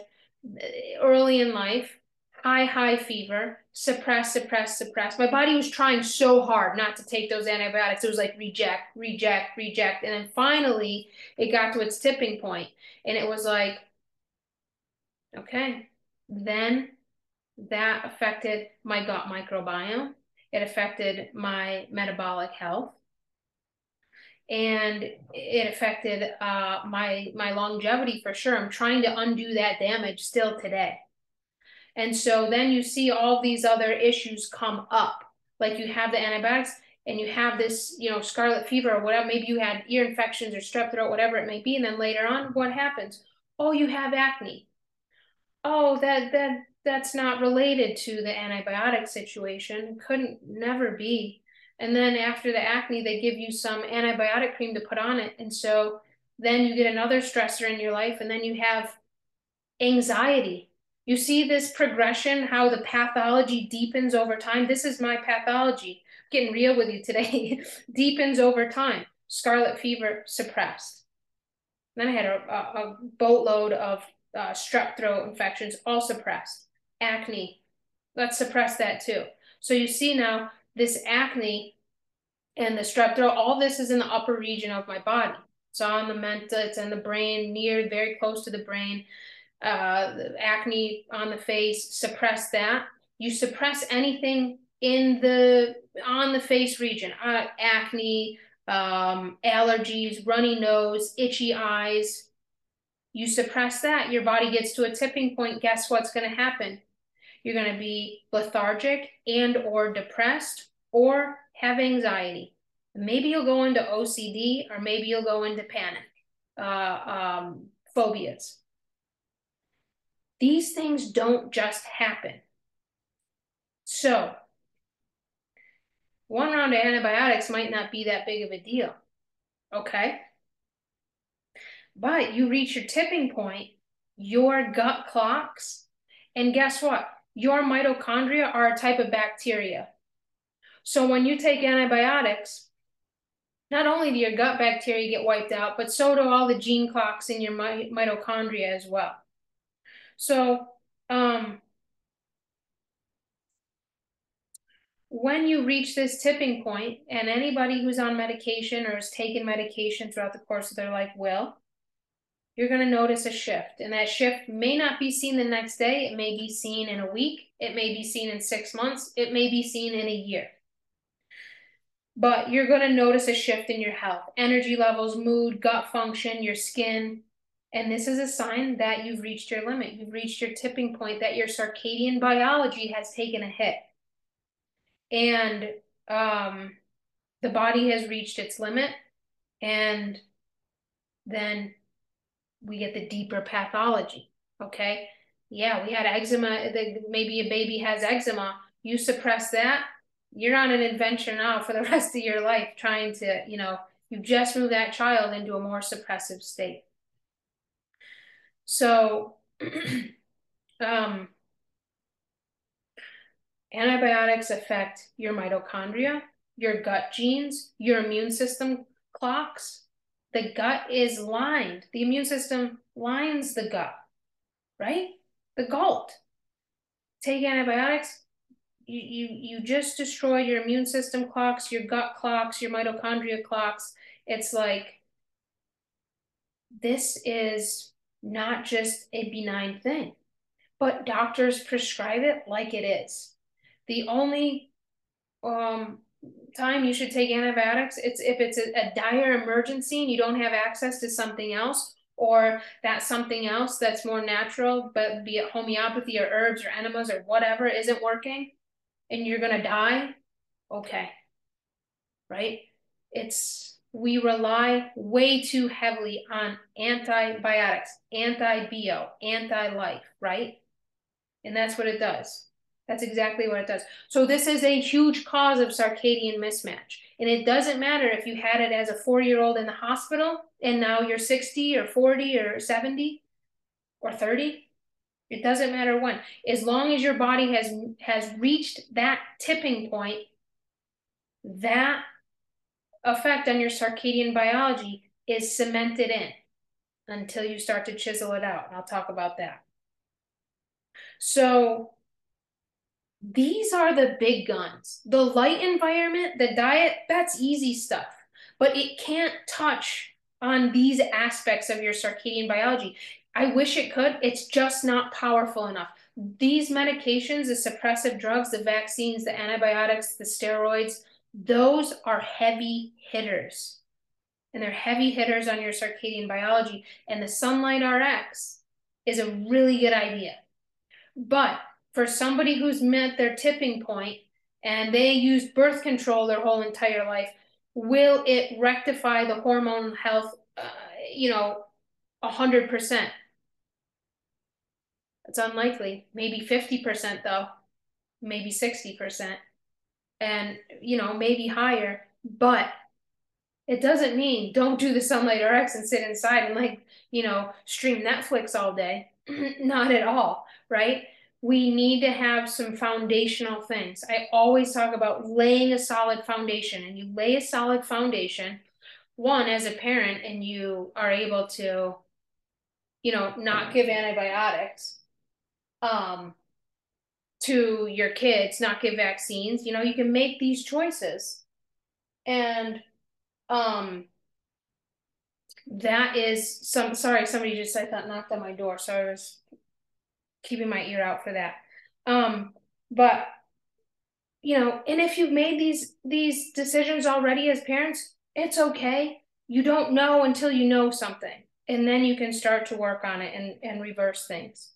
early in life. High, high fever, suppress, suppress, suppress. My body was trying so hard not to take those antibiotics. It was like reject, reject, reject. And then finally it got to its tipping point. And it was like, okay, then that affected my gut microbiome. It affected my metabolic health. And it affected uh, my, my longevity for sure. I'm trying to undo that damage still today. And so then you see all these other issues come up, like you have the antibiotics and you have this, you know, scarlet fever or whatever. Maybe you had ear infections or strep throat, whatever it may be. And then later on, what happens? Oh, you have acne. Oh, that that that's not related to the antibiotic situation. Couldn't never be. And then after the acne, they give you some antibiotic cream to put on it. And so then you get another stressor in your life, and then you have anxiety. You see this progression, how the pathology deepens over time. This is my pathology. I'm getting real with you today. Deepens over time. Scarlet fever suppressed. Then I had a, a, a boatload of uh, strep throat infections, all suppressed. Acne. Let's suppress that too. So you see now this acne and the strep throat, all this is in the upper region of my body. It's on the menta, it's in the brain, near, very close to the brain. Uh, acne on the face, suppress that. You suppress anything in the, on the face region, uh, acne, um, allergies, runny nose, itchy eyes, You suppress that, your body gets to a tipping point. Guess what's going to happen? You're going to be lethargic and or depressed or have anxiety. Maybe you'll go into O C D, or maybe you'll go into panic, uh, um, phobias. These things don't just happen. So one round of antibiotics might not be that big of a deal, okay? But you reach your tipping point, your gut clocks, and guess what? Your mitochondria are a type of bacteria. So when you take antibiotics, not only do your gut bacteria get wiped out, but so do all the gene clocks in your mi- mitochondria as well. So um, when you reach this tipping point, and anybody who's on medication or has taken medication throughout the course of their life will, you're going to notice a shift. And that shift may not be seen the next day. It may be seen in a week. It may be seen in six months. It may be seen in a year. But you're going to notice a shift in your health, energy levels, mood, gut function, your skin. And this is a sign that you've reached your limit. You've reached your tipping point, that your circadian biology has taken a hit. And um, the body has reached its limit. And then we get the deeper pathology, okay? Yeah, we had eczema, maybe a baby has eczema. You suppress that, you're on an adventure now for the rest of your life trying to, you know, you just move that child into a more suppressive state. So um, antibiotics affect your mitochondria, your gut genes, your immune system clocks. The gut is lined. The immune system lines the gut, right? The GALT. Take antibiotics. You, you, you just destroy your immune system clocks, your gut clocks, your mitochondria clocks. It's like, this is not just a benign thing, but doctors prescribe it like it is. The only um. time you should take antibiotics, it's if it's a, a dire emergency and you don't have access to something else, or that something else that's more natural, but be it homeopathy or herbs or enemas or whatever, isn't working and you're gonna die, okay, right? It's, we rely way too heavily on antibiotics, anti-bio, anti-life, right? And that's what it does. That's exactly what it does. So this is a huge cause of circadian mismatch. And it doesn't matter if you had it as a four-year-old in the hospital and now you're sixty or forty or seventy or thirty. It doesn't matter when. As long as your body has, has reached that tipping point, that effect on your circadian biology is cemented in until you start to chisel it out. And I'll talk about that. So these are the big guns. The light environment, the diet, that's easy stuff, but it can't touch on these aspects of your circadian biology. I wish it could. It's just not powerful enough. These medications, the suppressive drugs, the vaccines, the antibiotics, the steroids, those are heavy hitters. And they're heavy hitters on your circadian biology. And the Sunlight R X is a really good idea. But for somebody who's met their tipping point and they used birth control their whole entire life, will it rectify the hormone health, uh, you know, one hundred percent? It's unlikely. Maybe fifty percent though, maybe sixty percent, and, you know, maybe higher. But it doesn't mean don't do the Sunlight R X and sit inside and, like, you know, stream Netflix all day. Not at all, right? We need to have some foundational things. I always talk about laying a solid foundation, and you lay a solid foundation, one, as a parent, and you are able to, you know, not give antibiotics um, to your kids, not give vaccines. You know, you can make these choices. And um, that is some, sorry, somebody just, I thought, knocked on my door. So I was keeping my ear out for that. Um, but, you know, and if you've made these, these decisions already as parents, it's okay. You don't know until you know something. and then you can start to work on it and, and reverse things.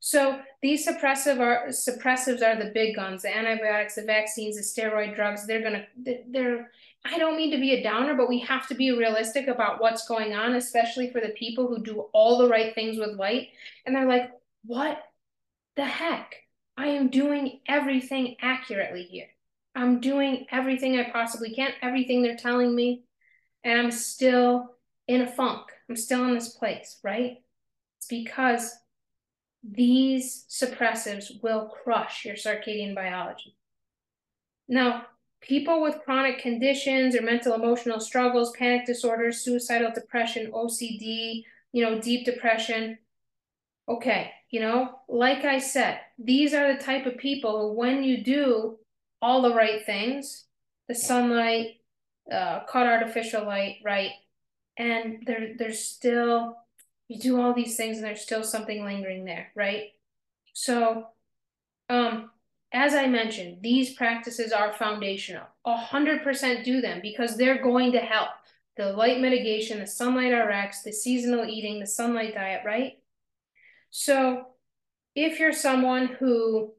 So these suppressive are, suppressives are the big guns, the antibiotics, the vaccines, the steroid drugs. They're going to, they're, I don't mean to be a downer, but we have to be realistic about what's going on, especially for the people who do all the right things with light. And they're like, what the heck? I am doing everything accurately here. I'm doing everything I possibly can, everything they're telling me, and I'm still in a funk. I'm still in this place, right? It's because these suppressives will crush your circadian biology. Now, people with chronic conditions or mental emotional struggles, panic disorders, suicidal depression, O C D, you know, deep depression. Okay, you know, like I said, these are the type of people who, when you do all the right things, the sunlight, uh, cut artificial light, right? And there, there's still, you do all these things and there's still something lingering there, right? So, um, as I mentioned, these practices are foundational. A hundred percent do them because they're going to help. The light mitigation, the Sunlight R X, the seasonal eating, the sunlight diet, right? So if you're someone who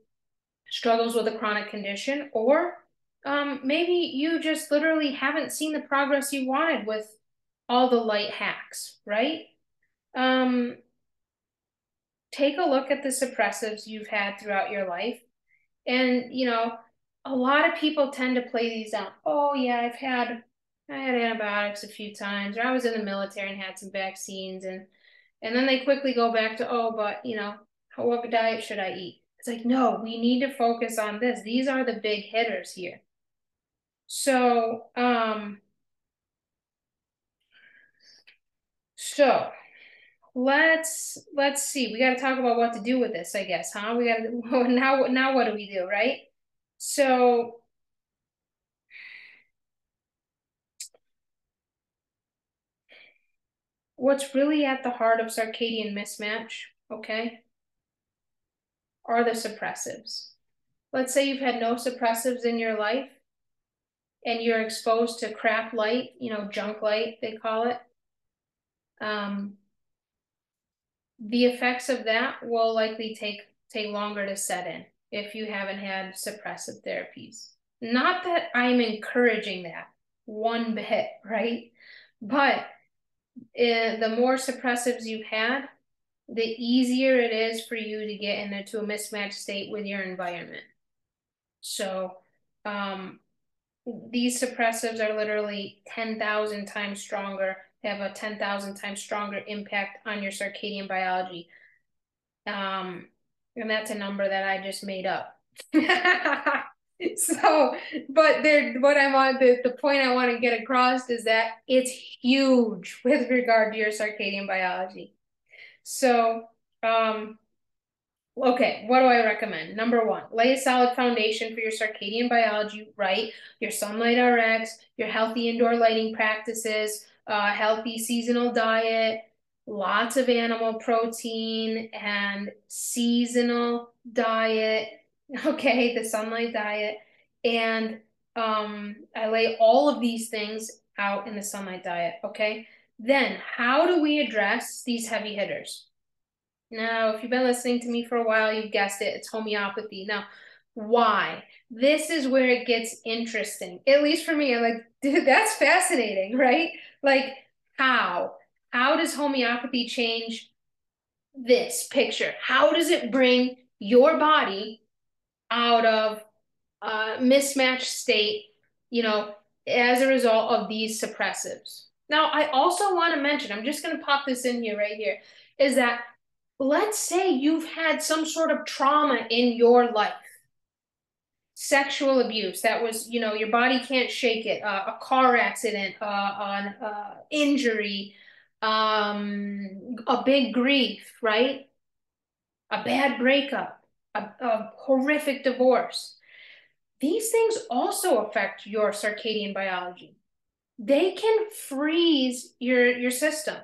struggles with a chronic condition, or um, maybe you just literally haven't seen the progress you wanted with all the light hacks, right? Um, take a look at the suppressives you've had throughout your life. And, you know, a lot of people tend to play these out. Oh, yeah, I've had, I had antibiotics a few times, or I was in the military and had some vaccines. And, and then they quickly go back to, oh, but, you know, what diet should I eat? It's like, no, we need to focus on this. These are the big hitters here. So, um, so let's, let's see, we got to talk about what to do with this, I guess, huh? We got to, now, now what do we do, right? So what's really at the heart of circadian mismatch, okay, are the suppressives. Let's say you've had no suppressives in your life and you're exposed to crap light, you know, junk light, they call it. Um, the effects of that will likely take, take longer to set in if you haven't had suppressive therapies. Not that I'm encouraging that one bit, right? But uh, the more suppressives you've had, the easier it is for you to get into a mismatched state with your environment. So um, these suppressives are literally ten thousand times stronger. They have a ten thousand times stronger impact on your circadian biology. Um, and that's a number that I just made up. So, but what I want, the, the point I want to get across is that it's huge with regard to your circadian biology. So, um, okay, what do I recommend? Number one, lay a solid foundation for your circadian biology, right? Your Sunlight R X, your healthy indoor lighting practices, uh, healthy seasonal diet, lots of animal protein and seasonal diet, okay, the sunlight diet. And um, I lay all of these things out in the sunlight diet, okay? Then, how do we address these heavy hitters? Now, if you've been listening to me for a while, you've guessed it, it's homeopathy. Now, why? This is where it gets interesting. At least for me, I'm like, dude, that's fascinating, right? Like, how? How does homeopathy change this picture? How does it bring your body out of a mismatched state, you know, as a result of these suppressives? Now, I also want to mention, I'm just going to pop this in here right here, is that let's say you've had some sort of trauma in your life. Sexual abuse, that was, you know, your body can't shake it, uh, a car accident, uh, an uh, injury, um, a big grief, right? A bad breakup, a, a horrific divorce. These things also affect your circadian biology. They can freeze your, your system,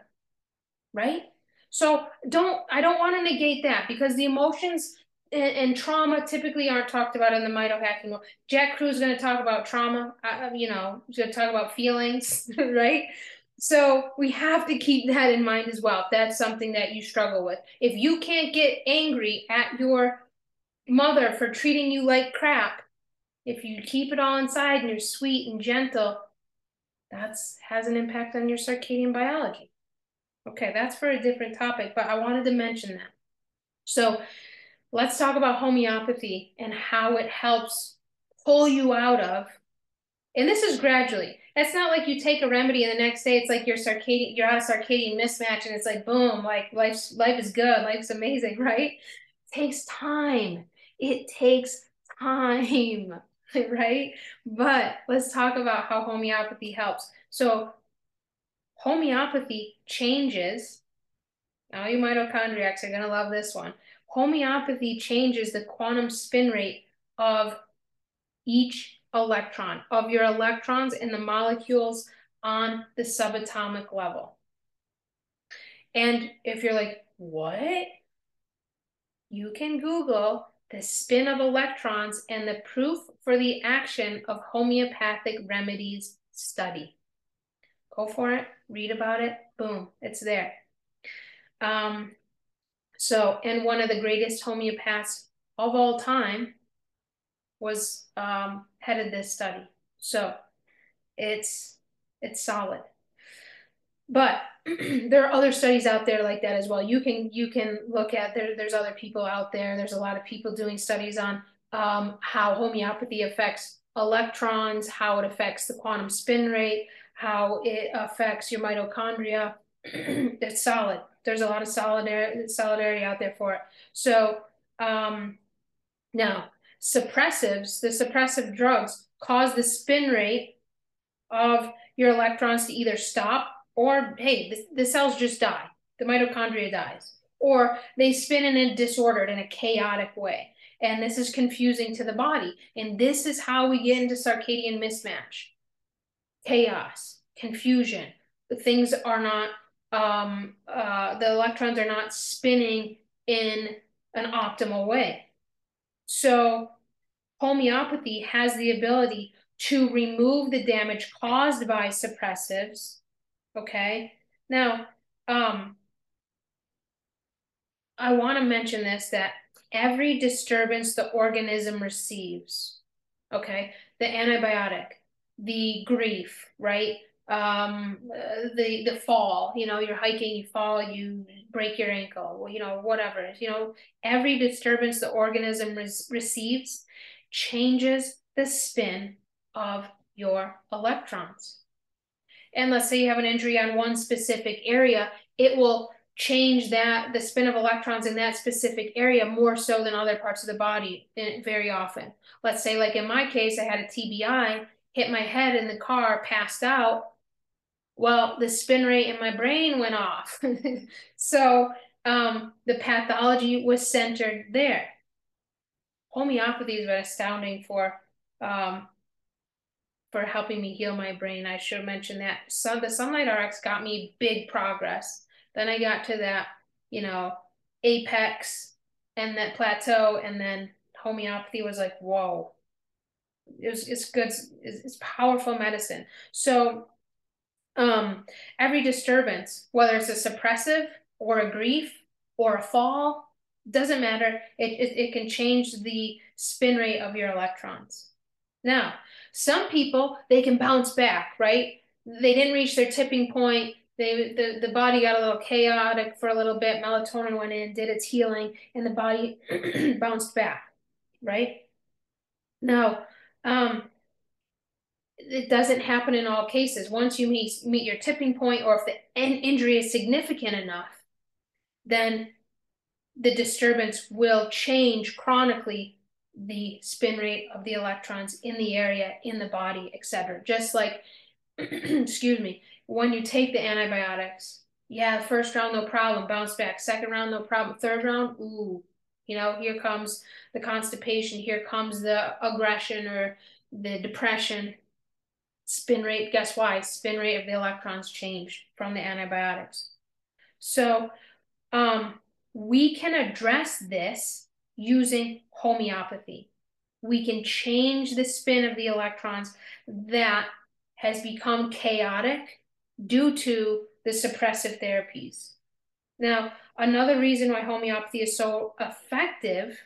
right? So don't, I don't want to negate that because the emotions and, and trauma typically aren't talked about in the mitohacking world. Jack Kruse is going to talk about trauma, uh, you know, he's going to talk about feelings, right? So we have to keep that in mind as well. If that's something that you struggle with. If you can't get angry at your mother for treating you like crap, if you keep it all inside and you're sweet and gentle, that has an impact on your circadian biology. Okay, that's for a different topic, but I wanted to mention that. So let's talk about homeopathy and how it helps pull you out of, and this is gradually. It's not like you take a remedy and the next day it's like you're circadian, you're out of circadian mismatch, and it's like, boom, like life's, life is good, life's amazing, right? It takes time. It takes time, right? But let's talk about how homeopathy helps. So homeopathy changes. Now you mitochondriacs are going to love this one. Homeopathy changes the quantum spin rate of each electron, of your electrons and the molecules on the subatomic level. And if you're like, what? You can Google the spin of electrons and the proof for the action of homeopathic remedies study. Go for it, read about it, boom, it's there. Um, so, and one of the greatest homeopaths of all time was um, headed this study. So it's, it's solid. But there are other studies out there like that as well. You can, you can look at, there, there's other people out there. There's a lot of people doing studies on um, how homeopathy affects electrons, how it affects the quantum spin rate, how it affects your mitochondria. It's solid. There's a lot of solidarity, solidarity out there for it. So um, now suppressives, the suppressive drugs cause the spin rate of your electrons to either stop or, hey, the, the cells just die. The mitochondria dies. Or they spin in a disordered, in a chaotic way. And this is confusing to the body. And this is how we get into circadian mismatch. Chaos, confusion. The things are not, um, uh, the electrons are not spinning in an optimal way. So homeopathy has the ability to remove the damage caused by suppressives. Okay, now, um, I want to mention this, that every disturbance the organism receives, okay, the antibiotic, the grief, right, um, the, the fall, you know, you're hiking, you fall, you break your ankle, you know, whatever, you know, every disturbance the organism res- receives changes the spin of your electrons. And let's say you have an injury on one specific area, it will change that, the spin of electrons in that specific area more so than other parts of the body very often. Let's say, like in my case, I had a T B I, hit my head in the car, passed out. Well, the spin rate in my brain went off. So um, the pathology was centered there. Homeopathy has been astounding for um for helping me heal my brain. I should mention that. So the Sunlight R X got me big progress. Then I got to that, you know, apex and that plateau, and then homeopathy was like, whoa, it was, it's good. It's, it's powerful medicine. So um, every disturbance, whether it's a suppressive or a grief or a fall, doesn't matter. It, it, it can change the spin rate of your electrons. Now, some people, they can bounce back, right? They didn't reach their tipping point. They, the, the body got a little chaotic for a little bit. Melatonin went in, did its healing, and the body bounced back, right? Now, um, it doesn't happen in all cases. Once you meet, meet your tipping point, or if the injury is significant enough, then the disturbance will change chronically the spin rate of the electrons in the area, in the body, et cetera. Just like, excuse me, when you take the antibiotics, yeah, first round, no problem, bounce back. Second round, no problem. Third round, ooh, you know, here comes the constipation. Here comes the aggression or the depression. Spin rate, guess why? Spin rate of the electrons changed from the antibiotics. So um, we can address this using homeopathy. We can change the spin of the electrons that has become chaotic due to the suppressive therapies. Now, another reason why homeopathy is so effective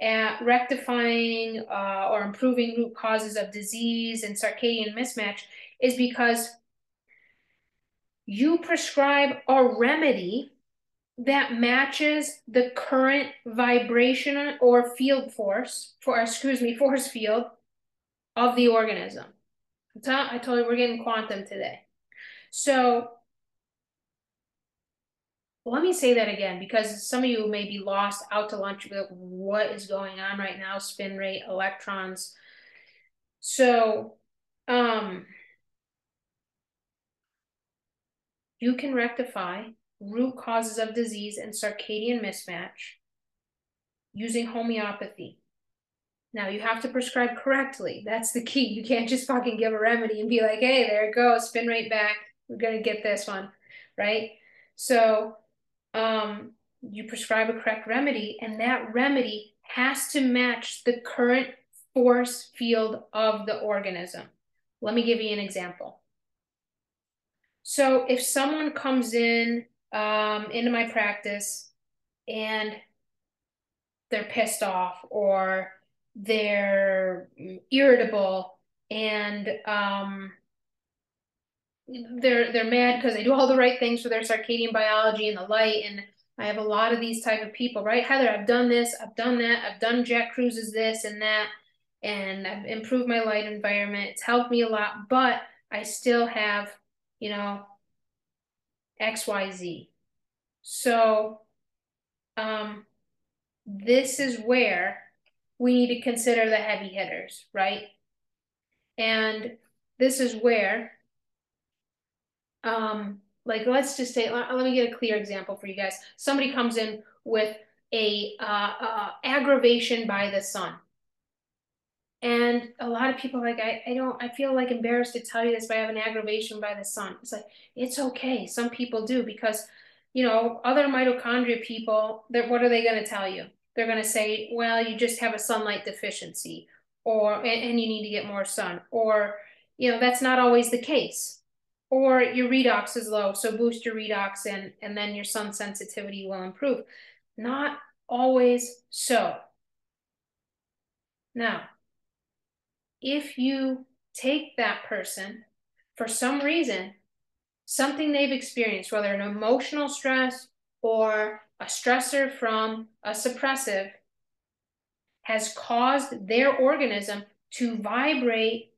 at rectifying uh, or improving root causes of disease and circadian mismatch is because you prescribe a remedy that matches the current vibration or field force for, excuse me, force field of the organism. I told you we're getting quantum today. So let me say that again, because some of you may be lost, out to lunch, like, what is going on right now? Spin rate, electrons. So um, you can rectify root causes of disease and circadian mismatch using homeopathy. Now, you have to prescribe correctly. That's the key. You can't just fucking give a remedy and be like, hey, there it goes, spin rate back. We're going to get this one, right? So um, you prescribe a correct remedy, and that remedy has to match the current force field of the organism. Let me give you an example. So if someone comes in um, into my practice and they're pissed off or they're irritable and um, they're they're mad because they do all the right things for their circadian biology and the light, and I have a lot of these type of people, right? Heather, I've done this, I've done that, I've done Jack Kruse's this and that, and I've improved my light environment. It's helped me a lot, but I still have, you know, X Y Z. So um, this is where we need to consider the heavy hitters, right? And this is where, um, like, let's just say, let, let me get a clear example for you guys. Somebody comes in with a uh, uh, aggravation by the sun. And a lot of people are like, I, I don't, I feel like embarrassed to tell you this, but I have an aggravation by the sun. It's like, it's okay. Some people do, because, you know, other mitochondria people, that what are they going to tell you? They're going to say, well, you just have a sunlight deficiency, or, and, and you need to get more sun, or, you know, that's not always the case. Or your redox is low, so boost your redox, and, and then your sun sensitivity will improve. Not always so. Now, if you take that person, for some reason, something they've experienced, whether an emotional stress or a stressor from a suppressive, has caused their organism to vibrate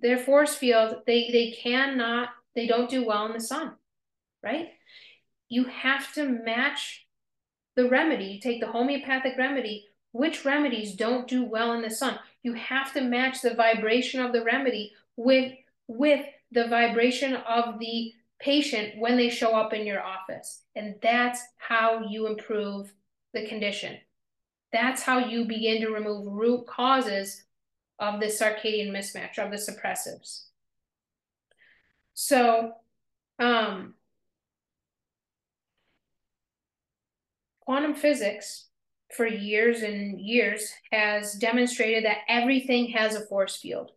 their force field, they they cannot, they don't do well in the sun, right? You have to match the remedy. You take the homeopathic remedy. Which remedies don't do well in the sun? You have to match the vibration of the remedy with, with the vibration of the patient when they show up in your office. And that's how you improve the condition. That's how you begin to remove root causes of the circadian mismatch, of the suppressives. So um, quantum physics for years and years has demonstrated that everything has a force field.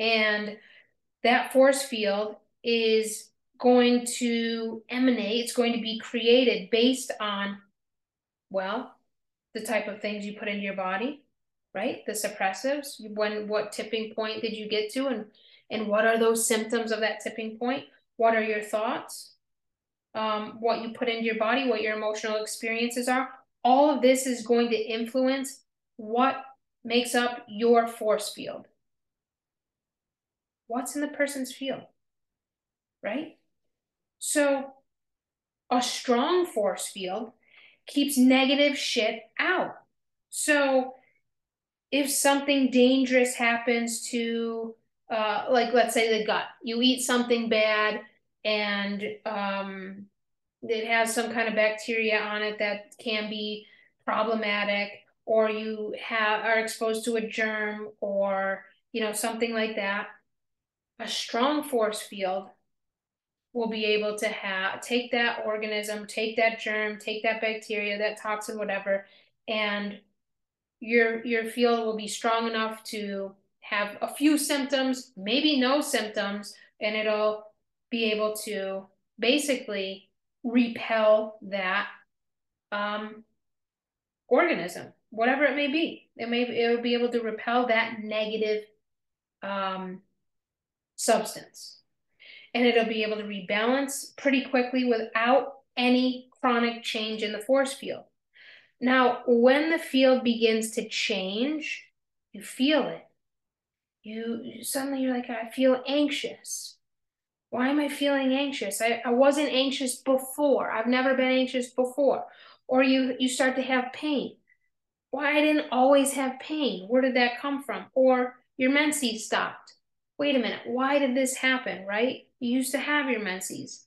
And that force field is going to emanate, it's going to be created based on, well, the type of things you put into your body, right? The suppressives, when, what tipping point did you get to? And, and what are those symptoms of that tipping point? What are your thoughts? Um, what you put into your body, what your emotional experiences are. All of this is going to influence what makes up your force field. What's in the person's field, right? So a strong force field keeps negative shit out. So if something dangerous happens to, uh, like, let's say the gut, you eat something bad and um, it has some kind of bacteria on it that can be problematic, or you have, are exposed to a germ, or, you know, something like that, a strong force field will be able to have, take that organism, take that germ, take that bacteria, that toxin, whatever, and your your field will be strong enough to have a few symptoms, maybe no symptoms, and it'll be able to basically repel that um, organism, whatever it may be. It may it will be able to repel that negative um, substance. And it'll be able to rebalance pretty quickly without any chronic change in the force field. Now, when the field begins to change, you feel it. You suddenly you're like, I feel anxious. Why am I feeling anxious? I, I wasn't anxious before. I've never been anxious before. Or you, you start to have pain. Why I didn't always have pain? Where did that come from? Or your menses stopped. Wait a minute, why did this happen, right? You used to have your menses.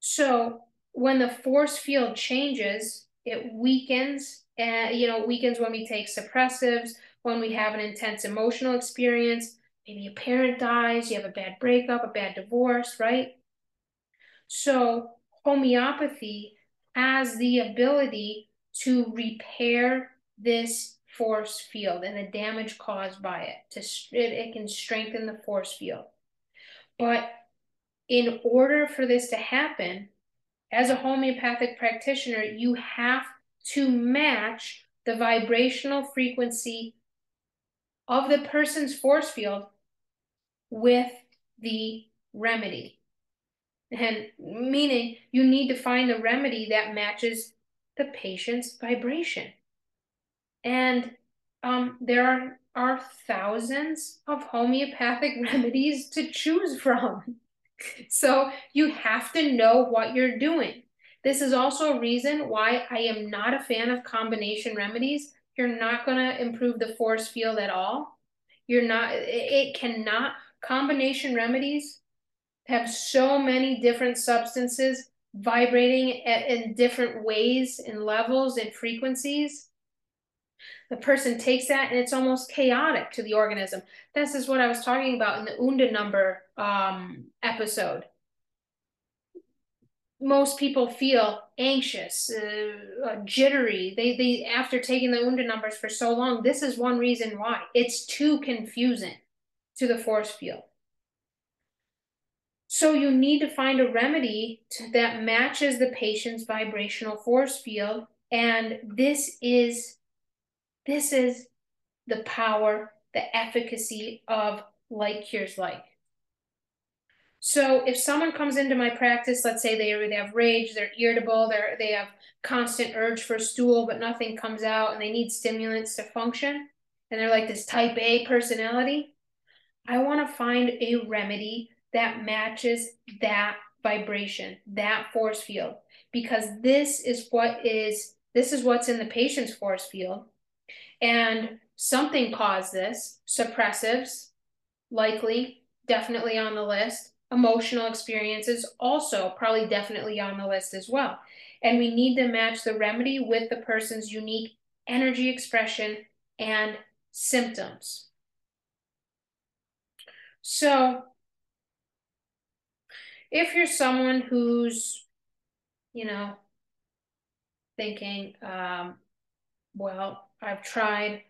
So when the force field changes, it weakens, uh, you know, weakens when we take suppressives, when we have an intense emotional experience, maybe a parent dies, you have a bad breakup, a bad divorce, right? So homeopathy has the ability to repair this force field and the damage caused by it. To, it, it can strengthen the force field. But in order for this to happen, as a homeopathic practitioner, you have to match the vibrational frequency of the person's force field with the remedy. And meaning you need to find a remedy that matches the patient's vibration. And um, there are, are thousands of homeopathic remedies to choose from. So you have to know what you're doing. This is also a reason why I am not a fan of combination remedies. You're not going to improve the force field at all. You're not, it, it cannot, combination remedies have so many different substances vibrating at, in different ways and levels and frequencies. The person takes that and it's almost chaotic to the organism. This is what I was talking about in the Unda number um, episode. Most people feel anxious, uh, uh, jittery. They, they, after taking the Unda numbers for so long, this is one reason why. It's too confusing to the force field. So you need to find a remedy to, that matches the patient's vibrational force field. And this is This is the power, the efficacy of like cures like. So if someone comes into my practice, let's say they already have rage, they're irritable, they're, they have constant urge for stool, but nothing comes out and they need stimulants to function. And they're like this type A personality. I want to find a remedy that matches that vibration, that force field, because this is what is, this is what's in the patient's force field. And something caused this, suppressives, likely, definitely on the list, emotional experiences, also probably definitely on the list as well. And we need to match the remedy with the person's unique energy expression and symptoms. So if you're someone who's, you know, thinking, um, well, I've tried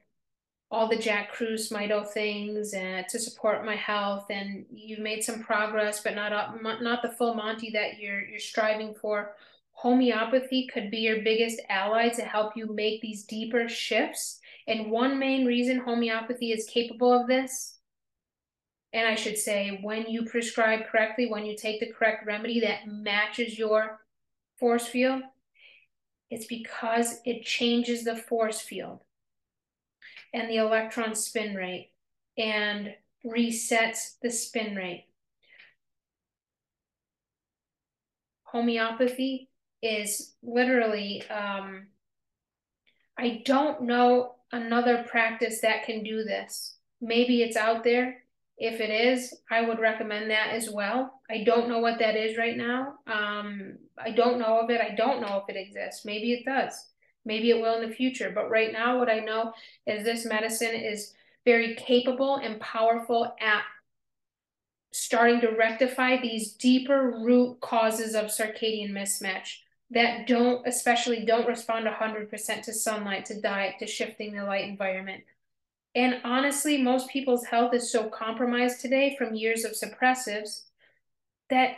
all the Jack Kruse Mito things uh, to support my health, and you've made some progress, but not up, not the full Monty that you're you're striving for. Homeopathy could be your biggest ally to help you make these deeper shifts. And one main reason homeopathy is capable of this, and I should say, when you prescribe correctly, when you take the correct remedy that matches your force field, it's because it changes the force field and the electron spin rate and resets the spin rate. Homeopathy is literally, um, I don't know another practice that can do this. Maybe it's out there. If it is, I would recommend that as well. I don't know what that is right now. Um, I don't know of it. I don't know if it exists. Maybe it does. Maybe it will in the future. But right now, what I know is this medicine is very capable and powerful at starting to rectify these deeper root causes of circadian mismatch that don't, especially don't respond one hundred percent to sunlight, to diet, to shifting the light environment. And honestly, most people's health is so compromised today from years of suppressives that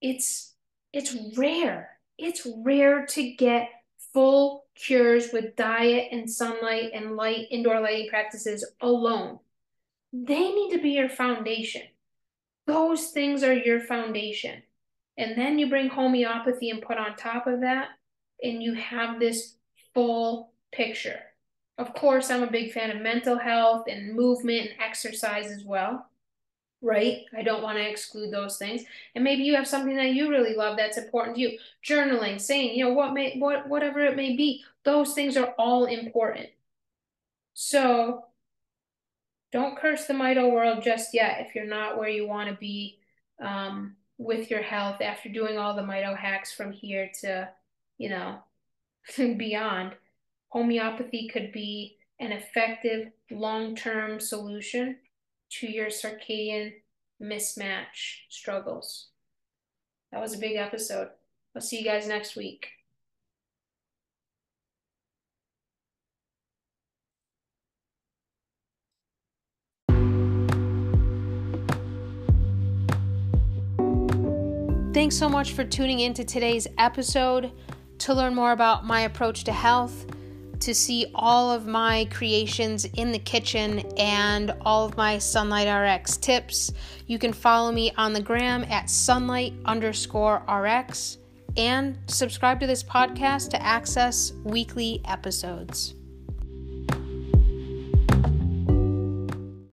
it's, it's rare. It's rare to get full cures with diet and sunlight and light, indoor lighting practices alone. They need to be your foundation. Those things are your foundation. And then you bring homeopathy and put on top of that, and you have this full picture. Of course, I'm a big fan of mental health and movement and exercise as well, right? I don't want to exclude those things. And maybe you have something that you really love that's important to you. Journaling, saying, you know, what may, what, whatever it may be, those things are all important. So don't curse the mito world just yet if you're not where you want to be um, with your health after doing all the mito hacks from here to, you know, beyond. Homeopathy could be an effective long-term solution to your circadian mismatch struggles. That was a big episode. I'll see you guys next week. Thanks so much for tuning into today's episode. To learn more about my approach to health, to see all of my creations in the kitchen and all of my Sunlight R X tips, you can follow me on the gram at sunlight underscore RX and subscribe to this podcast to access weekly episodes.